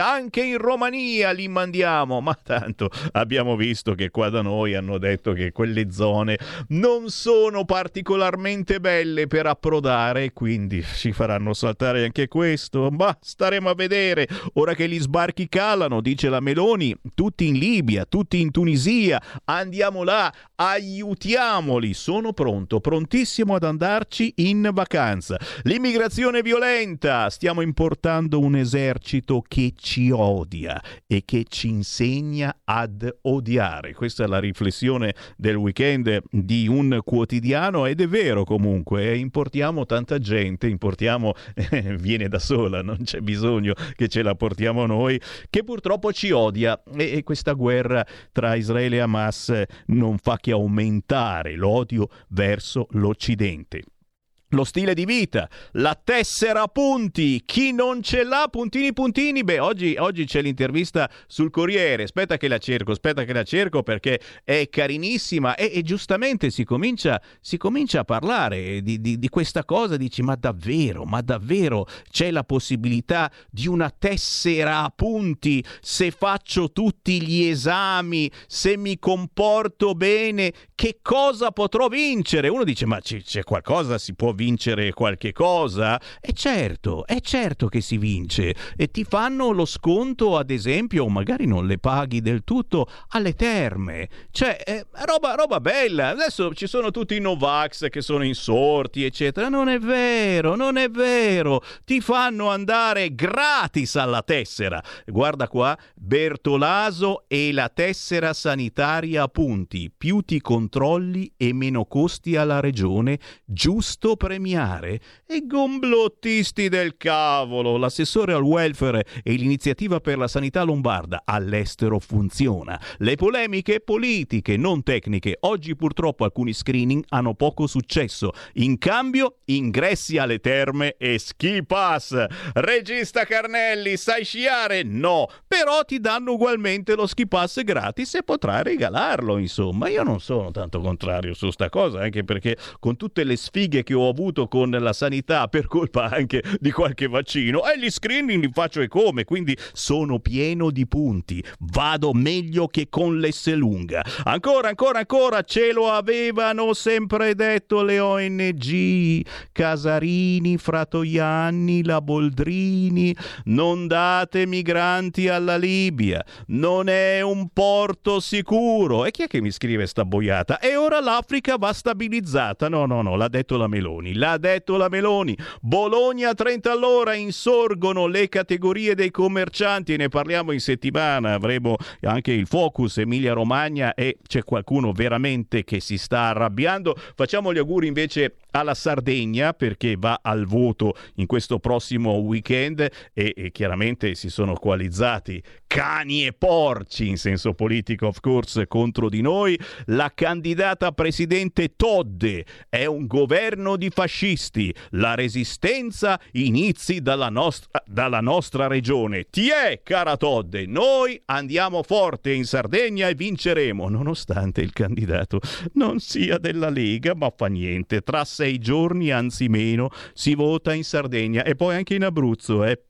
anche in Romania li mandiamo, ma tanto abbiamo visto che qua da noi hanno detto che quelle zone non sono particolarmente belle per approdare, quindi ci faranno saltare anche questo, ma staremo a vedere. Ora che gli sbarchi calano, dice la Meloni, tutti in Libia, tutti in Tunisia, andiamo là, aiutiamoli, sono prontissimo ad andarci in vacanza. L'immigrazione violenta, stiamo importando un esercito che ci odia e che ci insegna ad odiare. Questa è la riflessione del weekend di un quotidiano, ed è vero comunque, importiamo tanta gente, viene da sola, non c'è bisogno che ce la portiamo noi, che purtroppo ci odia, e questa guerra tra Israele e Hamas non fa che aumentare l'odio verso l'Occidente. Lo stile di vita, la tessera a punti, chi non ce l'ha, puntini, beh, oggi c'è l'intervista sul Corriere, aspetta che la cerco perché è carinissima, e giustamente si comincia a parlare di questa cosa, dici ma davvero c'è la possibilità di una tessera a punti, se faccio tutti gli esami, se mi comporto bene, che cosa potrò vincere? Uno dice ma c'è qualcosa, si può vincere qualche cosa? È certo che si vince, e ti fanno lo sconto ad esempio, o magari non le paghi del tutto, alle terme, roba bella. Adesso ci sono tutti i Novax che sono insorti eccetera, non è vero, ti fanno andare gratis alla tessera. Guarda qua, Bertolaso e la tessera sanitaria a punti, più ti controlli e meno costi alla regione, giusto premiare. E gomblottisti del cavolo, l'assessore al welfare e l'iniziativa per la sanità lombarda, all'estero funziona. Le polemiche politiche, non tecniche. Oggi purtroppo alcuni screening hanno poco successo. In cambio ingressi alle terme e ski pass. Regista Carnelli, sai sciare? No, però ti danno ugualmente lo ski pass gratis e potrai regalarlo, insomma. Io non sono tanto contrario su sta cosa, anche perché con tutte le sfighe che ho avuto con la sanità per colpa anche di qualche vaccino, e gli screening li faccio e come, quindi sono pieno di punti, vado meglio che con l'Esselunga. Ancora ce lo avevano sempre detto le ONG, Casarini, Fratoianni, la Boldrini, non date migranti alla Libia, non è un porto sicuro. E chi è che mi scrive sta boiata? E ora l'Africa va stabilizzata. No, l'ha detto la Meloni. Meloni, l'ha detto la Meloni. Bologna 30 all'ora, insorgono le categorie dei commercianti, ne parliamo in settimana, avremo anche il focus Emilia Romagna e c'è qualcuno veramente che si sta arrabbiando. Facciamo gli auguri invece alla Sardegna perché va al voto in questo prossimo weekend e chiaramente si sono coalizzati cani e porci in senso politico, of course, contro di noi. La candidata presidente Todde: è un governo di fascisti, la resistenza inizi dalla nostra regione. Ti è, cara Todde, noi andiamo forte in Sardegna e vinceremo, nonostante il candidato non sia della Lega, ma fa niente, tra 6 giorni, anzi meno, si vota in Sardegna e poi anche in Abruzzo Le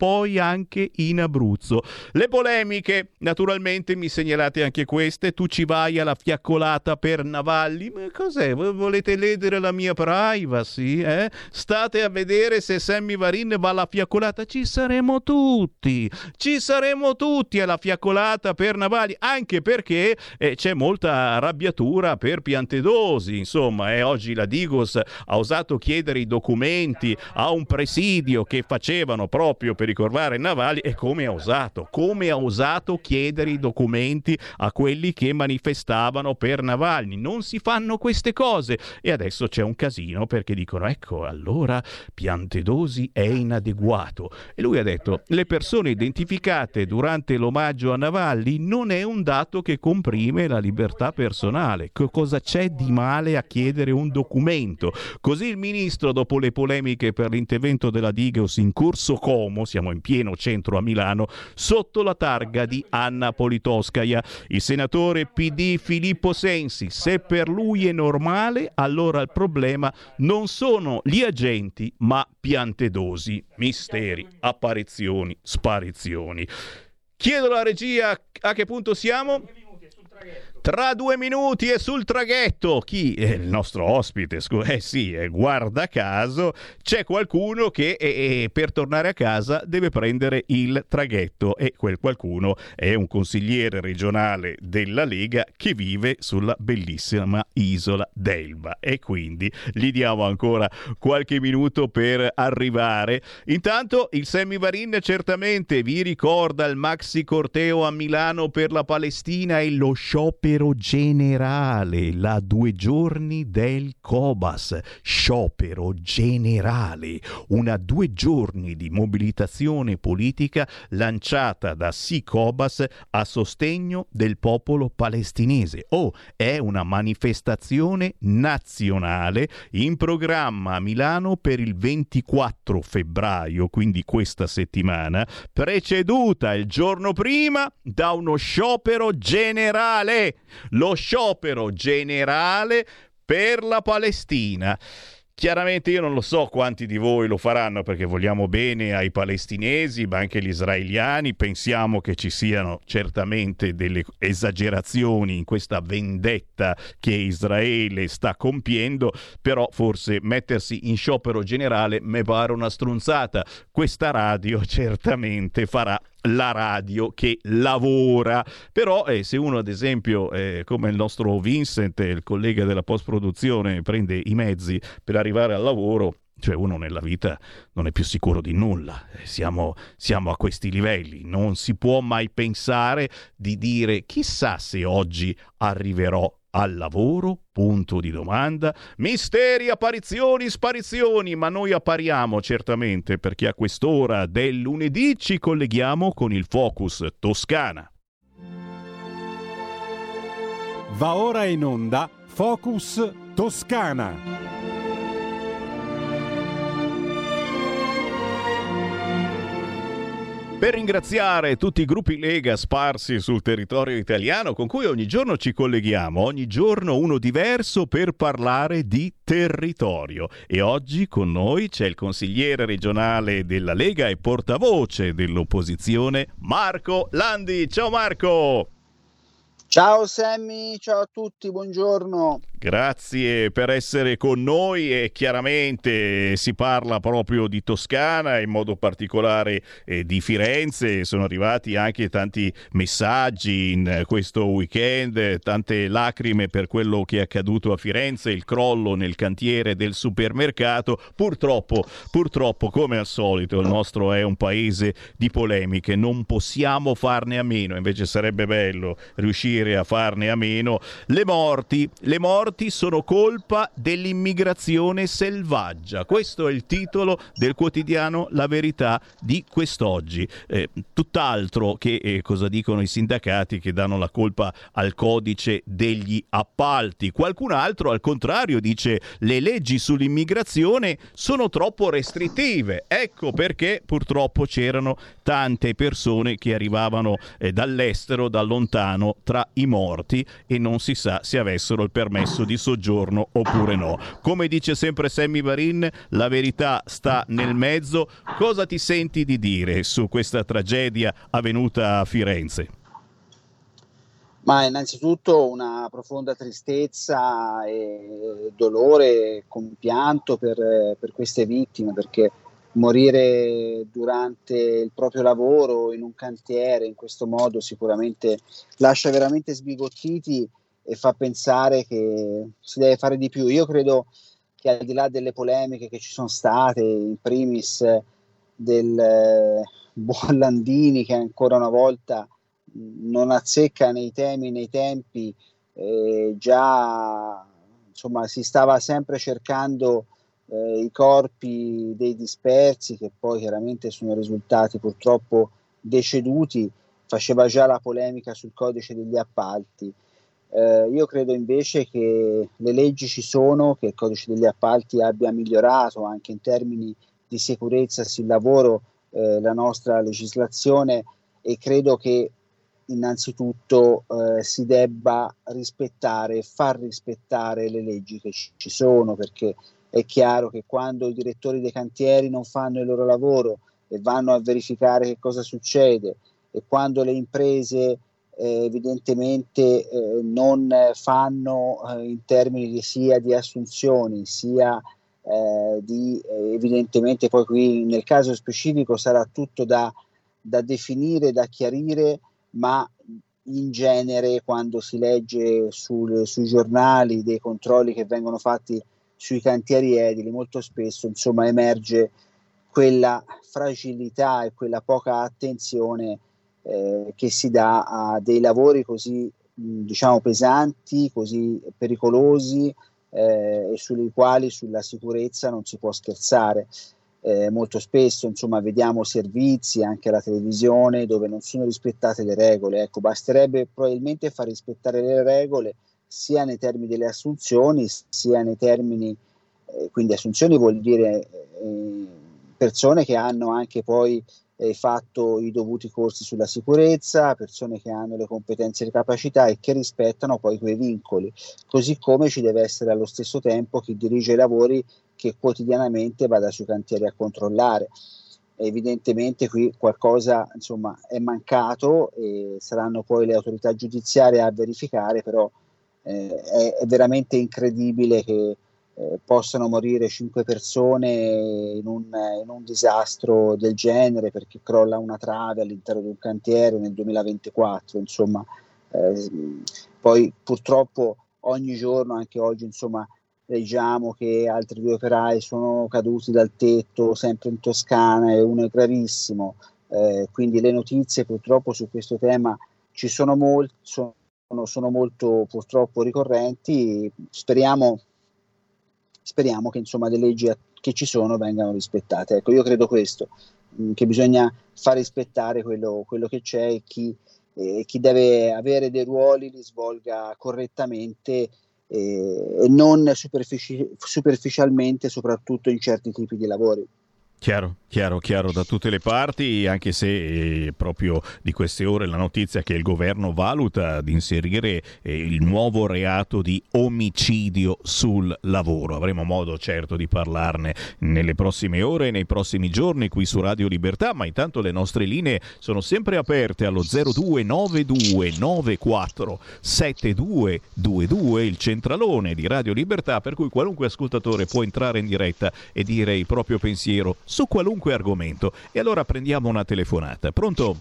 polemiche, naturalmente, mi segnalate anche queste. Tu ci vai alla fiaccolata per Navalny, ma cos'è? Volete ledere la mia privacy? State a vedere se Sammy Varin va alla fiaccolata, ci saremo tutti alla fiaccolata per Navalny, anche perché c'è molta arrabbiatura per Piantedosi, insomma, oggi la Digos ha osato chiedere i documenti a un presidio che facevano proprio per ricordare Navalny e come ha osato chiedere i documenti a quelli che manifestavano per Navalny. Non si fanno queste cose e adesso c'è un casino perché dicono ecco allora Piantedosi è inadeguato e lui ha detto le persone identificate durante l'omaggio a Navalny non è un dato che comprime la libertà personale. Cosa c'è di male a chiedere un documento? Così il ministro, dopo le polemiche per l'intervento della Digos in Corso Como, siamo in pieno centro a Milano, sotto la targa di Anna Politkovskaya. Il senatore PD Filippo Sensi: se per lui è normale, allora il problema non sono gli agenti ma Piantedosi. Misteri, apparizioni, sparizioni. Chiedo alla regia a che punto siamo. Tra 2 minuti è sul traghetto. Chi è il nostro ospite? Guarda caso c'è qualcuno che per tornare a casa deve prendere il traghetto e quel qualcuno è un consigliere regionale della Lega che vive sulla bellissima isola d'Elba e quindi gli diamo ancora qualche minuto per arrivare. Intanto il Sammy Varin certamente vi ricorda il maxi corteo a Milano per la Palestina e lo sciopero generale, la 2 giorni del Cobas, sciopero generale, una 2 giorni di mobilitazione politica lanciata da Sì Cobas a sostegno del popolo palestinese. È una manifestazione nazionale in programma a Milano per il 24 febbraio, quindi questa settimana, preceduta il giorno prima da uno sciopero generale. Lo sciopero generale per la Palestina. Chiaramente io non lo so quanti di voi lo faranno perché vogliamo bene ai palestinesi, ma anche agli israeliani. Pensiamo che ci siano certamente delle esagerazioni in questa vendetta che Israele sta compiendo, però forse mettersi in sciopero generale mi pare una stronzata. Questa radio certamente farà la radio che lavora, però se uno ad esempio come il nostro Vincent, il collega della post produzione, prende i mezzi per arrivare al lavoro, cioè uno nella vita non è più sicuro di nulla, siamo a questi livelli, non si può mai pensare di dire chissà se oggi arriverò al lavoro, punto di domanda. Misteri, apparizioni, sparizioni, ma noi appariamo certamente perché a quest'ora del lunedì ci colleghiamo con il Focus Toscana. Va ora in onda Focus Toscana. Per ringraziare tutti i gruppi Lega sparsi sul territorio italiano con cui ogni giorno ci colleghiamo, ogni giorno uno diverso per parlare di territorio. E oggi con noi c'è il consigliere regionale della Lega e portavoce dell'opposizione Marco Landi. Ciao Marco! Ciao Sammy, ciao a tutti, buongiorno. Grazie per essere con noi e chiaramente si parla proprio di Toscana, in modo particolare di Firenze. Sono arrivati anche tanti messaggi in questo weekend, tante lacrime per quello che è accaduto a Firenze, il crollo nel cantiere del supermercato. Purtroppo, come al solito, il nostro è un paese di polemiche, non possiamo farne a meno, invece sarebbe bello riuscire a farne a meno. Le morti sono colpa dell'immigrazione selvaggia. Questo è il titolo del quotidiano La Verità di quest'oggi. Tutt'altro che cosa dicono i sindacati, che danno la colpa al codice degli appalti. Qualcun altro al contrario dice: le leggi sull'immigrazione sono troppo restrittive. Ecco perché purtroppo c'erano tante persone che arrivavano dall'estero, da lontano, tra i morti, e non si sa se avessero il permesso di soggiorno oppure no. Come dice sempre Sammy Varin, la verità sta nel mezzo. Cosa ti senti di dire su questa tragedia avvenuta a Firenze? Ma innanzitutto una profonda tristezza e dolore, compianto per queste vittime, perché morire durante il proprio lavoro in un cantiere in questo modo sicuramente lascia veramente sbigottiti e fa pensare che si deve fare di più. Io credo che, al di là delle polemiche che ci sono state, in primis del buon Landini, che ancora una volta non azzecca nei temi, nei tempi, già insomma si stava sempre cercando i corpi dei dispersi, che poi chiaramente sono risultati purtroppo deceduti, faceva già la polemica sul codice degli appalti. Io credo invece che le leggi ci sono, che il codice degli appalti abbia migliorato anche in termini di sicurezza sul lavoro la nostra legislazione, e credo che innanzitutto si debba rispettare e far rispettare le leggi che ci sono, perché è chiaro che quando i direttori dei cantieri non fanno il loro lavoro e vanno a verificare che cosa succede, e quando le imprese evidentemente non fanno in termini di, sia di assunzioni sia di evidentemente, poi qui nel caso specifico sarà tutto da definire, da chiarire, ma in genere quando si legge sui giornali dei controlli che vengono fatti sui cantieri edili, molto spesso insomma emerge quella fragilità e quella poca attenzione che si dà a dei lavori così diciamo pesanti, così pericolosi, e sui quali sulla sicurezza non si può scherzare. Molto spesso insomma vediamo servizi anche alla televisione dove non sono rispettate le regole. Ecco, basterebbe probabilmente far rispettare le regole sia nei termini delle assunzioni, sia nei termini, quindi assunzioni vuol dire persone che hanno anche poi fatto i dovuti corsi sulla sicurezza, persone che hanno le competenze e le capacità e che rispettano poi quei vincoli, così come ci deve essere allo stesso tempo chi dirige i lavori che quotidianamente vada sui cantieri a controllare. Evidentemente qui qualcosa insomma è mancato, e saranno poi le autorità giudiziarie a verificare, però è veramente incredibile che possano morire 5 persone in un disastro del genere, perché crolla una trave all'interno di un cantiere nel 2024, insomma. Poi purtroppo ogni giorno, anche oggi insomma, leggiamo che altri 2 operai sono caduti dal tetto, sempre in Toscana, e uno è gravissimo, quindi le notizie purtroppo su questo tema ci sono molti, sono molto purtroppo ricorrenti. Speriamo che insomma le leggi che ci sono vengano rispettate. Ecco, io credo questo, che bisogna far rispettare quello che c'è, e chi deve avere dei ruoli li svolga correttamente e non superficialmente, soprattutto in certi tipi di lavori. Chiaro, da tutte le parti, anche se proprio di queste ore la notizia che il governo valuta di inserire il nuovo reato di omicidio sul lavoro. Avremo modo certo di parlarne nelle prossime ore e nei prossimi giorni qui su Radio Libertà, ma intanto le nostre linee sono sempre aperte allo 0292947222, il centralone di Radio Libertà, per cui qualunque ascoltatore può entrare in diretta e dire il proprio pensiero su qualunque argomento. E allora prendiamo una telefonata. Pronto?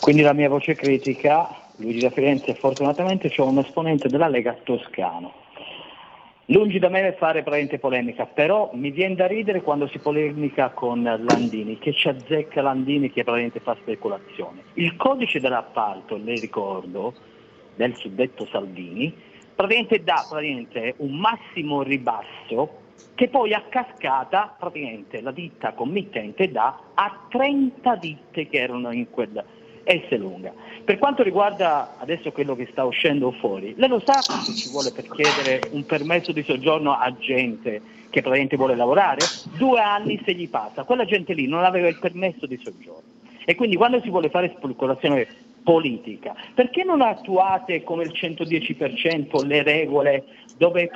Quindi la mia voce critica, Luigi da Firenze, fortunatamente c'è un esponente della Lega toscano. Lungi da me fare praticamente polemica, però mi viene da ridere quando si polemica con Landini, che ci azzecca Landini che praticamente fa speculazione. Il codice dell'appalto, le ricordo, del suddetto Salvini, praticamente dà un massimo ribasso che poi a cascata praticamente la ditta committente dà a 30 ditte che erano in quella S lunga. Per quanto riguarda adesso quello che sta uscendo fuori, lei lo sa che ci vuole per chiedere un permesso di soggiorno a gente che praticamente vuole lavorare? 2 anni se gli passa, quella gente lì non aveva il permesso di soggiorno. E quindi quando si vuole fare speculazione politica, perché non attuate come il 110% le regole dove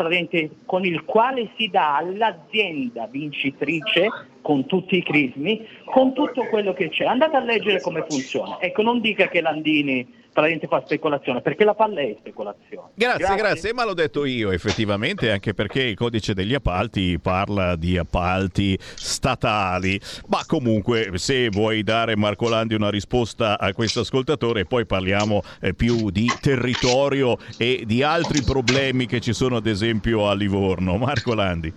con il quale si dà all'azienda vincitrice, con tutti i crismi, con tutto quello che c'è? Andate a leggere come funziona. Ecco, non dica che Landini fa speculazione, perché la palla è speculazione. Grazie, ma l'ho detto io effettivamente, anche perché il codice degli appalti parla di appalti statali, ma comunque se vuoi dare, Marco Landi, una risposta a questo ascoltatore, poi parliamo più di territorio e di altri problemi che ci sono ad esempio a Livorno. Marco Landi.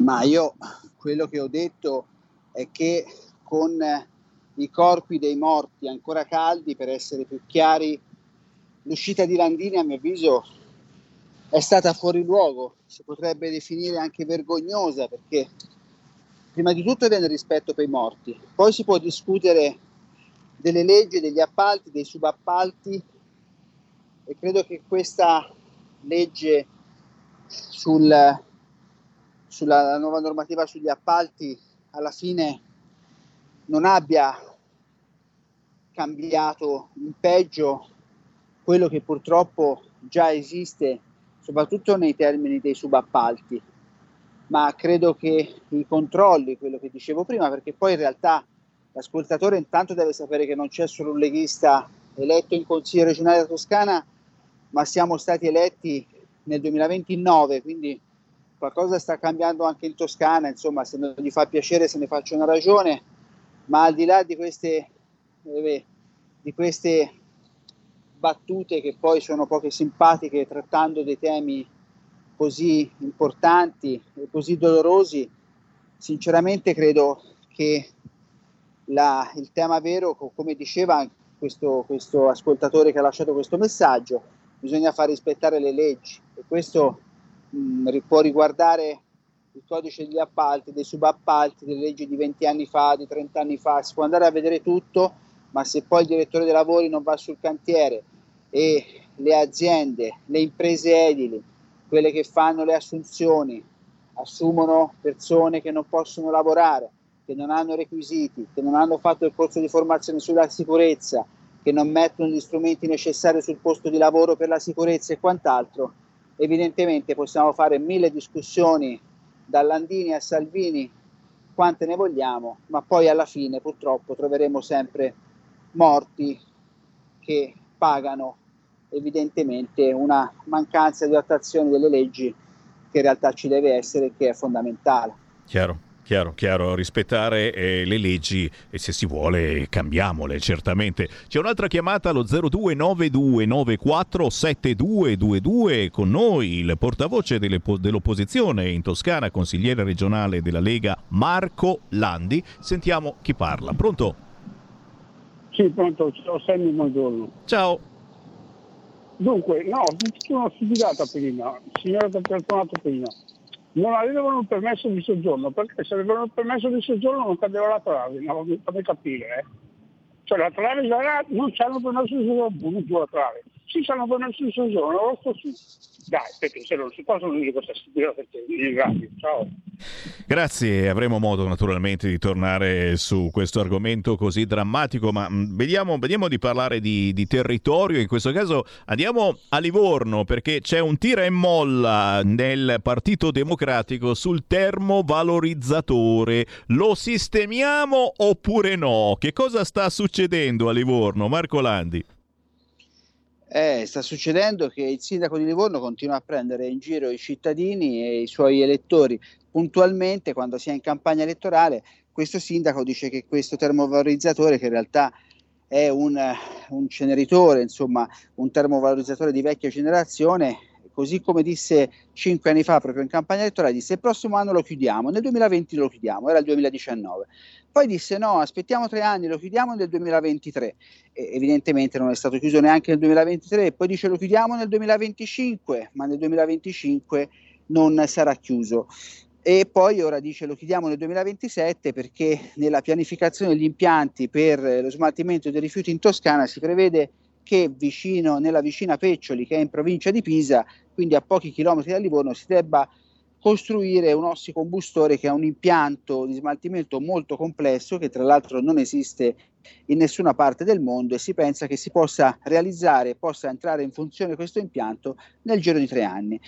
Ma io quello che ho detto è che con i corpi dei morti ancora caldi, per essere più chiari, l'uscita di Landini a mio avviso è stata fuori luogo, si potrebbe definire anche vergognosa, perché prima di tutto viene rispetto per i morti, poi si può discutere delle leggi, degli appalti, dei subappalti, e credo che questa legge sulla nuova normativa sugli appalti alla fine non abbia cambiato in peggio quello che purtroppo già esiste, soprattutto nei termini dei subappalti, ma credo che i controlli, quello che dicevo prima, perché poi in realtà l'ascoltatore intanto deve sapere che non c'è solo un leghista eletto in Consiglio regionale della Toscana, ma siamo stati eletti nel 2029, quindi qualcosa sta cambiando anche in Toscana, insomma, se non gli fa piacere se ne faccio una ragione. Ma al di là di queste battute, che poi sono poche simpatiche, trattando dei temi così importanti e così dolorosi, sinceramente credo che il tema vero, come diceva questo ascoltatore che ha lasciato questo messaggio, bisogna far rispettare le leggi, e questo può riguardare il codice degli appalti, dei subappalti, delle leggi di 20 anni fa, di 30 anni fa, si può andare a vedere tutto, ma se poi il direttore dei lavori non va sul cantiere e le aziende, le imprese edili, quelle che fanno le assunzioni, assumono persone che non possono lavorare, che non hanno requisiti, che non hanno fatto il corso di formazione sulla sicurezza, che non mettono gli strumenti necessari sul posto di lavoro per la sicurezza e quant'altro, evidentemente possiamo fare 1000 discussioni da Landini a Salvini, quante ne vogliamo, ma poi alla fine purtroppo troveremo sempre morti che pagano evidentemente una mancanza di attuazione delle leggi che in realtà ci deve essere, che è fondamentale. Chiaro, rispettare le leggi, e se si vuole cambiamole, certamente. C'è un'altra chiamata allo 0292947222, con noi il portavoce dell'opposizione in Toscana, consigliere regionale della Lega, Marco Landi. Sentiamo chi parla. Pronto? Sì, pronto. Ciao Sammy, buongiorno. Ciao. Dunque, no, sono sfidata prima, signora che ha telefonato prima. Non avevano un permesso di soggiorno, perché se avevano il permesso di soggiorno non cadeva la trave, no? Mi fate capire, Cioè la trave già era, non c'hanno permesso di soggiorno, non c'è la trave. Sì, c'hanno permesso di soggiorno, loro sto su. Dai, perché se non si possono dire cosa si dice. Ciao. Grazie, avremo modo naturalmente di tornare su questo argomento così drammatico, ma vediamo di parlare di territorio. In questo caso andiamo a Livorno, perché c'è un tira e molla nel Partito Democratico sul termovalorizzatore. Lo sistemiamo oppure no? Che cosa sta succedendo a Livorno? Marco Landi. Sta succedendo che il sindaco di Livorno continua a prendere in giro i cittadini e i suoi elettori. Puntualmente, quando si è in campagna elettorale, questo sindaco dice che questo termovalorizzatore, che in realtà è un ceneritore, insomma un termovalorizzatore di vecchia generazione, così come disse 5 anni fa proprio in campagna elettorale, disse il prossimo anno lo chiudiamo, nel 2020 lo chiudiamo, era il 2019. Poi disse no, aspettiamo 3 anni, lo chiudiamo nel 2023. Evidentemente non è stato chiuso neanche nel 2023, poi dice lo chiudiamo nel 2025, ma nel 2025 non sarà chiuso. E poi ora dice lo chiudiamo nel 2027 perché nella pianificazione degli impianti per lo smaltimento dei rifiuti in Toscana si prevede che nella vicina Peccioli, che è in provincia di Pisa, quindi a pochi chilometri da Livorno, si debba costruire un ossicombustore, che è un impianto di smaltimento molto complesso, che tra l'altro non esiste in nessuna parte del mondo, e si pensa che si possa realizzare, possa entrare in funzione questo impianto nel giro di 3 anni.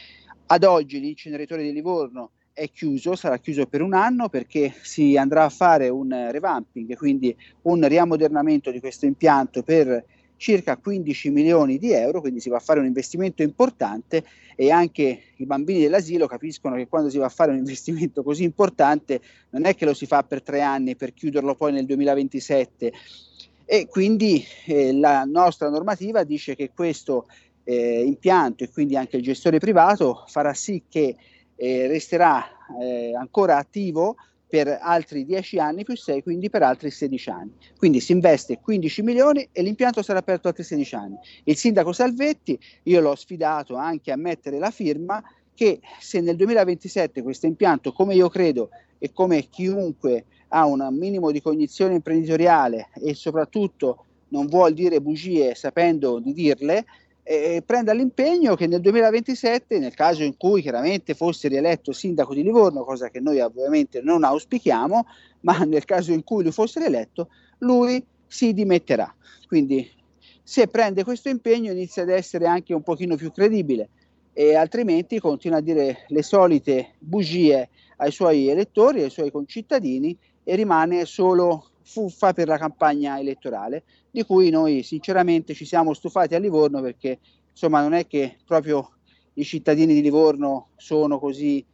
Ad oggi l'inceneritore di Livorno è chiuso, sarà chiuso per 1 anno, perché si andrà a fare un revamping, quindi un riammodernamento di questo impianto per circa 15 milioni di euro, quindi si va a fare un investimento importante, e anche i bambini dell'asilo capiscono che quando si va a fare un investimento così importante non è che lo si fa per 3 anni per chiuderlo poi nel 2027, e quindi la nostra normativa dice che questo impianto, e quindi anche il gestore privato, farà sì che resterà ancora attivo per altri 10 anni più 6, quindi per altri 16 anni. Quindi si investe 15 milioni e l'impianto sarà aperto altri 16 anni. Il sindaco Salvetti, io l'ho sfidato anche a mettere la firma, che se nel 2027 questo impianto, come io credo e come chiunque ha un minimo di cognizione imprenditoriale e soprattutto non vuol dire bugie sapendo di dirle, prenda l'impegno che nel 2027, nel caso in cui chiaramente fosse rieletto sindaco di Livorno, cosa che noi ovviamente non auspichiamo, ma nel caso in cui lui fosse rieletto, lui si dimetterà. Quindi se prende questo impegno inizia ad essere anche un pochino più credibile, e altrimenti continua a dire le solite bugie ai suoi elettori, ai suoi concittadini, e rimane solo fuffa per la campagna elettorale, di cui noi sinceramente ci siamo stufati a Livorno, perché insomma non è che proprio i cittadini di Livorno sono così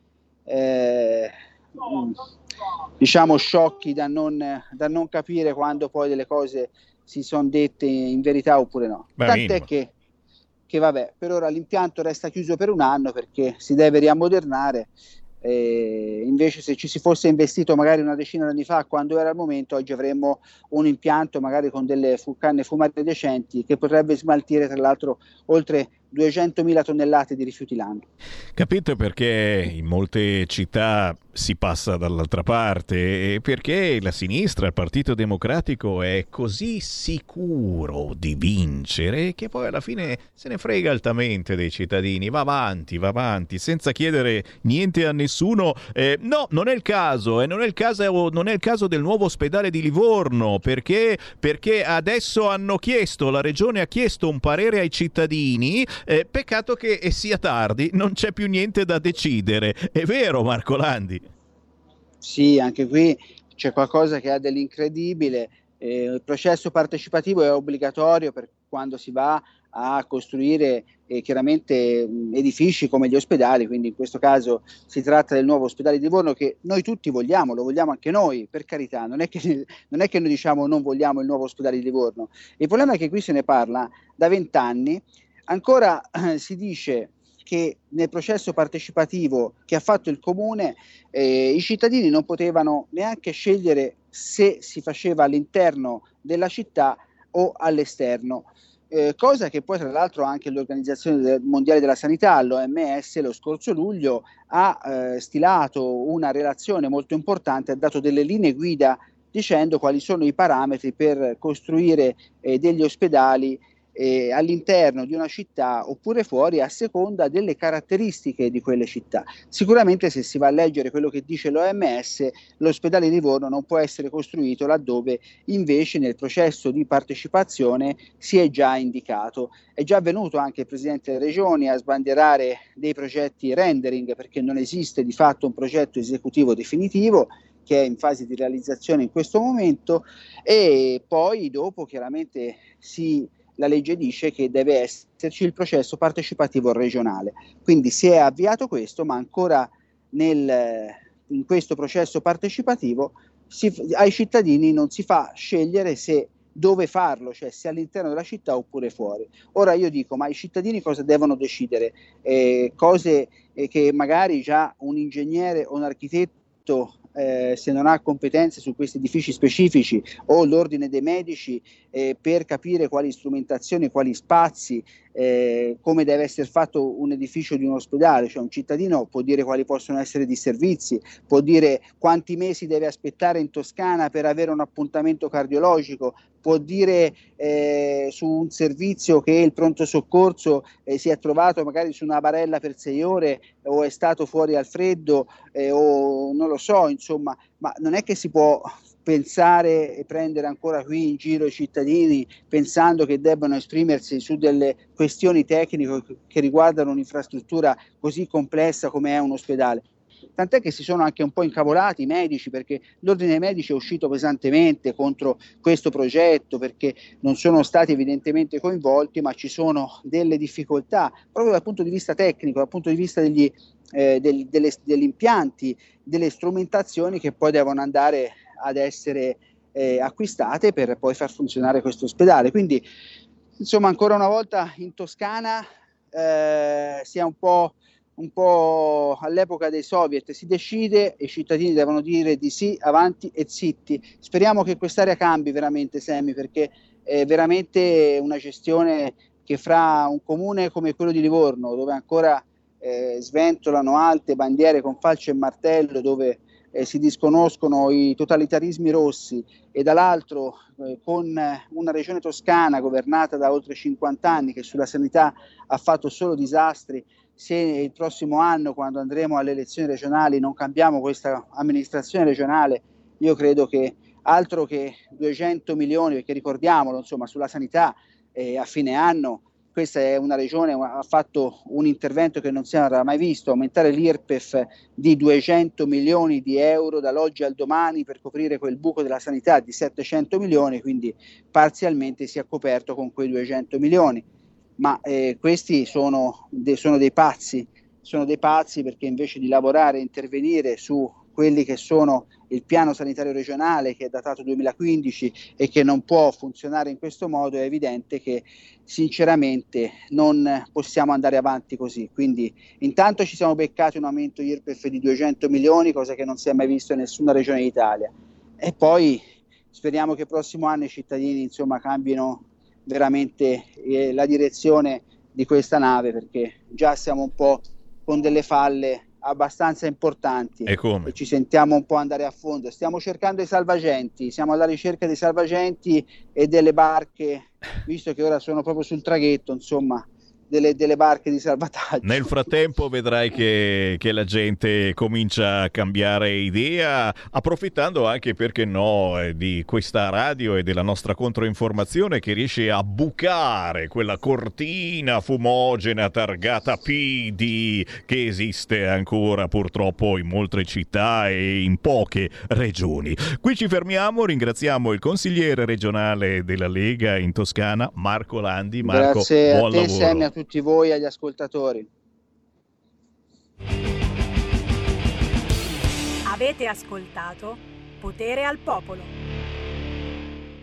diciamo sciocchi da non capire quando poi delle cose si sono dette in verità oppure no. Tant'è che vabbè, per ora l'impianto resta chiuso per 1 anno perché si deve riammodernare. Invece se ci si fosse investito magari una decina di anni fa, quando era il momento, oggi avremmo un impianto magari con delle canne fumate decenti, che potrebbe smaltire tra l'altro oltre 200.000 tonnellate di rifiuti l'anno. Capite perché in molte città si passa dall'altra parte, e perché la sinistra, il Partito Democratico, è così sicuro di vincere che poi alla fine se ne frega altamente dei cittadini, va avanti, senza chiedere niente a nessuno. No, non è il caso del nuovo ospedale di Livorno, perché adesso hanno chiesto, la regione ha chiesto un parere ai cittadini. Peccato che sia tardi, non c'è più niente da decidere. È vero, Marco Landi? Sì, anche qui c'è qualcosa che ha dell'incredibile. Il processo partecipativo è obbligatorio per quando si va a costruire chiaramente edifici come gli ospedali, quindi in questo caso si tratta del nuovo ospedale di Livorno, che noi tutti vogliamo, lo vogliamo anche noi, per carità, non è che noi diciamo non vogliamo il nuovo ospedale di Livorno. Il problema è che qui se ne parla da 20 anni. Ancora si dice che nel processo partecipativo che ha fatto il comune i cittadini non potevano neanche scegliere se si faceva all'interno della città o all'esterno, cosa che poi tra l'altro anche l'Organizzazione Mondiale della Sanità, l'OMS, lo scorso luglio ha stilato una relazione molto importante, ha dato delle linee guida dicendo quali sono i parametri per costruire degli ospedali all'interno di una città oppure fuori, a seconda delle caratteristiche di quelle città. Sicuramente, se si va a leggere quello che dice l'OMS, l'ospedale di Livorno non può essere costruito laddove invece nel processo di partecipazione si è già indicato. È già avvenuto anche il Presidente delle Regioni a sbandierare dei progetti rendering, perché non esiste di fatto un progetto esecutivo definitivo, che è in fase di realizzazione in questo momento, e poi dopo chiaramente la legge dice che deve esserci il processo partecipativo regionale. Quindi si è avviato questo, ma ancora in questo processo partecipativo ai cittadini non si fa scegliere se dove farlo, cioè se all'interno della città oppure fuori. Ora io dico, ma i cittadini cosa devono decidere? Cose che magari già un ingegnere o un architetto, se non ha competenze su questi edifici specifici, o l'ordine dei medici per capire quali strumentazioni, quali spazi, come deve essere fatto un edificio di un ospedale. Cioè un cittadino può dire quali possono essere i disservizi, può dire quanti mesi deve aspettare in Toscana per avere un appuntamento cardiologico, può dire su un servizio che il pronto soccorso si è trovato magari su una barella per 6 ore, o è stato fuori al freddo, o non lo so, insomma. Ma non è che si può pensare e prendere ancora qui in giro i cittadini pensando che debbano esprimersi su delle questioni tecniche che riguardano un'infrastruttura così complessa come è un ospedale. Tant'è che si sono anche un po' incavolati i medici, perché l'ordine dei medici è uscito pesantemente contro questo progetto, perché non sono stati evidentemente coinvolti, ma ci sono delle difficoltà proprio dal punto di vista tecnico, dal punto di vista degli impianti, delle strumentazioni che poi devono andare ad essere acquistate per poi far funzionare questo ospedale. Quindi insomma ancora una volta in Toscana si è un po' all'epoca dei soviet, si decide e i cittadini devono dire di sì, avanti e zitti. Speriamo che quest'area cambi veramente, Semi, perché è veramente una gestione che fra un comune come quello di Livorno, dove ancora sventolano alte bandiere con falce e martello, dove si disconoscono i totalitarismi rossi, e dall'altro con una regione toscana governata da oltre 50 anni che sulla sanità ha fatto solo disastri, se il prossimo anno, quando andremo alle elezioni regionali, non cambiamo questa amministrazione regionale, io credo che altro che 200 milioni, perché ricordiamolo, insomma, sulla sanità a fine anno questa è una regione che ha fatto un intervento che non si era mai visto, aumentare l'IRPEF di 200 milioni di euro dall'oggi al domani per coprire quel buco della sanità di 700 milioni, quindi parzialmente si è coperto con quei 200 milioni. Ma questi sono dei pazzi, perché invece di lavorare e intervenire su quelli che sono il piano sanitario regionale, che è datato 2015 e che non può funzionare in questo modo, è evidente che sinceramente non possiamo andare avanti così. Quindi intanto ci siamo beccati un aumento IRPEF di 200 milioni, cosa che non si è mai visto in nessuna regione d'Italia, e poi speriamo che il prossimo anno i cittadini, insomma, cambino veramente la direzione di questa nave, perché già siamo un po' con delle falle abbastanza importanti e ci sentiamo un po' andare a fondo. Stiamo cercando i salvagenti, siamo alla ricerca dei salvagenti e delle barche, visto che ora sono proprio sul traghetto, insomma, delle barche di salvataggio. Nel frattempo vedrai che la gente comincia a cambiare idea, approfittando anche, perché no, di questa radio e della nostra controinformazione, che riesce a bucare quella cortina fumogena targata PD che esiste ancora purtroppo in molte città e in poche regioni. Qui ci fermiamo, ringraziamo il consigliere regionale della Lega in Toscana, Marco Landi. Marco, grazie, buon lavoro. Semi, a tutti voi e agli ascoltatori. Avete ascoltato Potere al Popolo.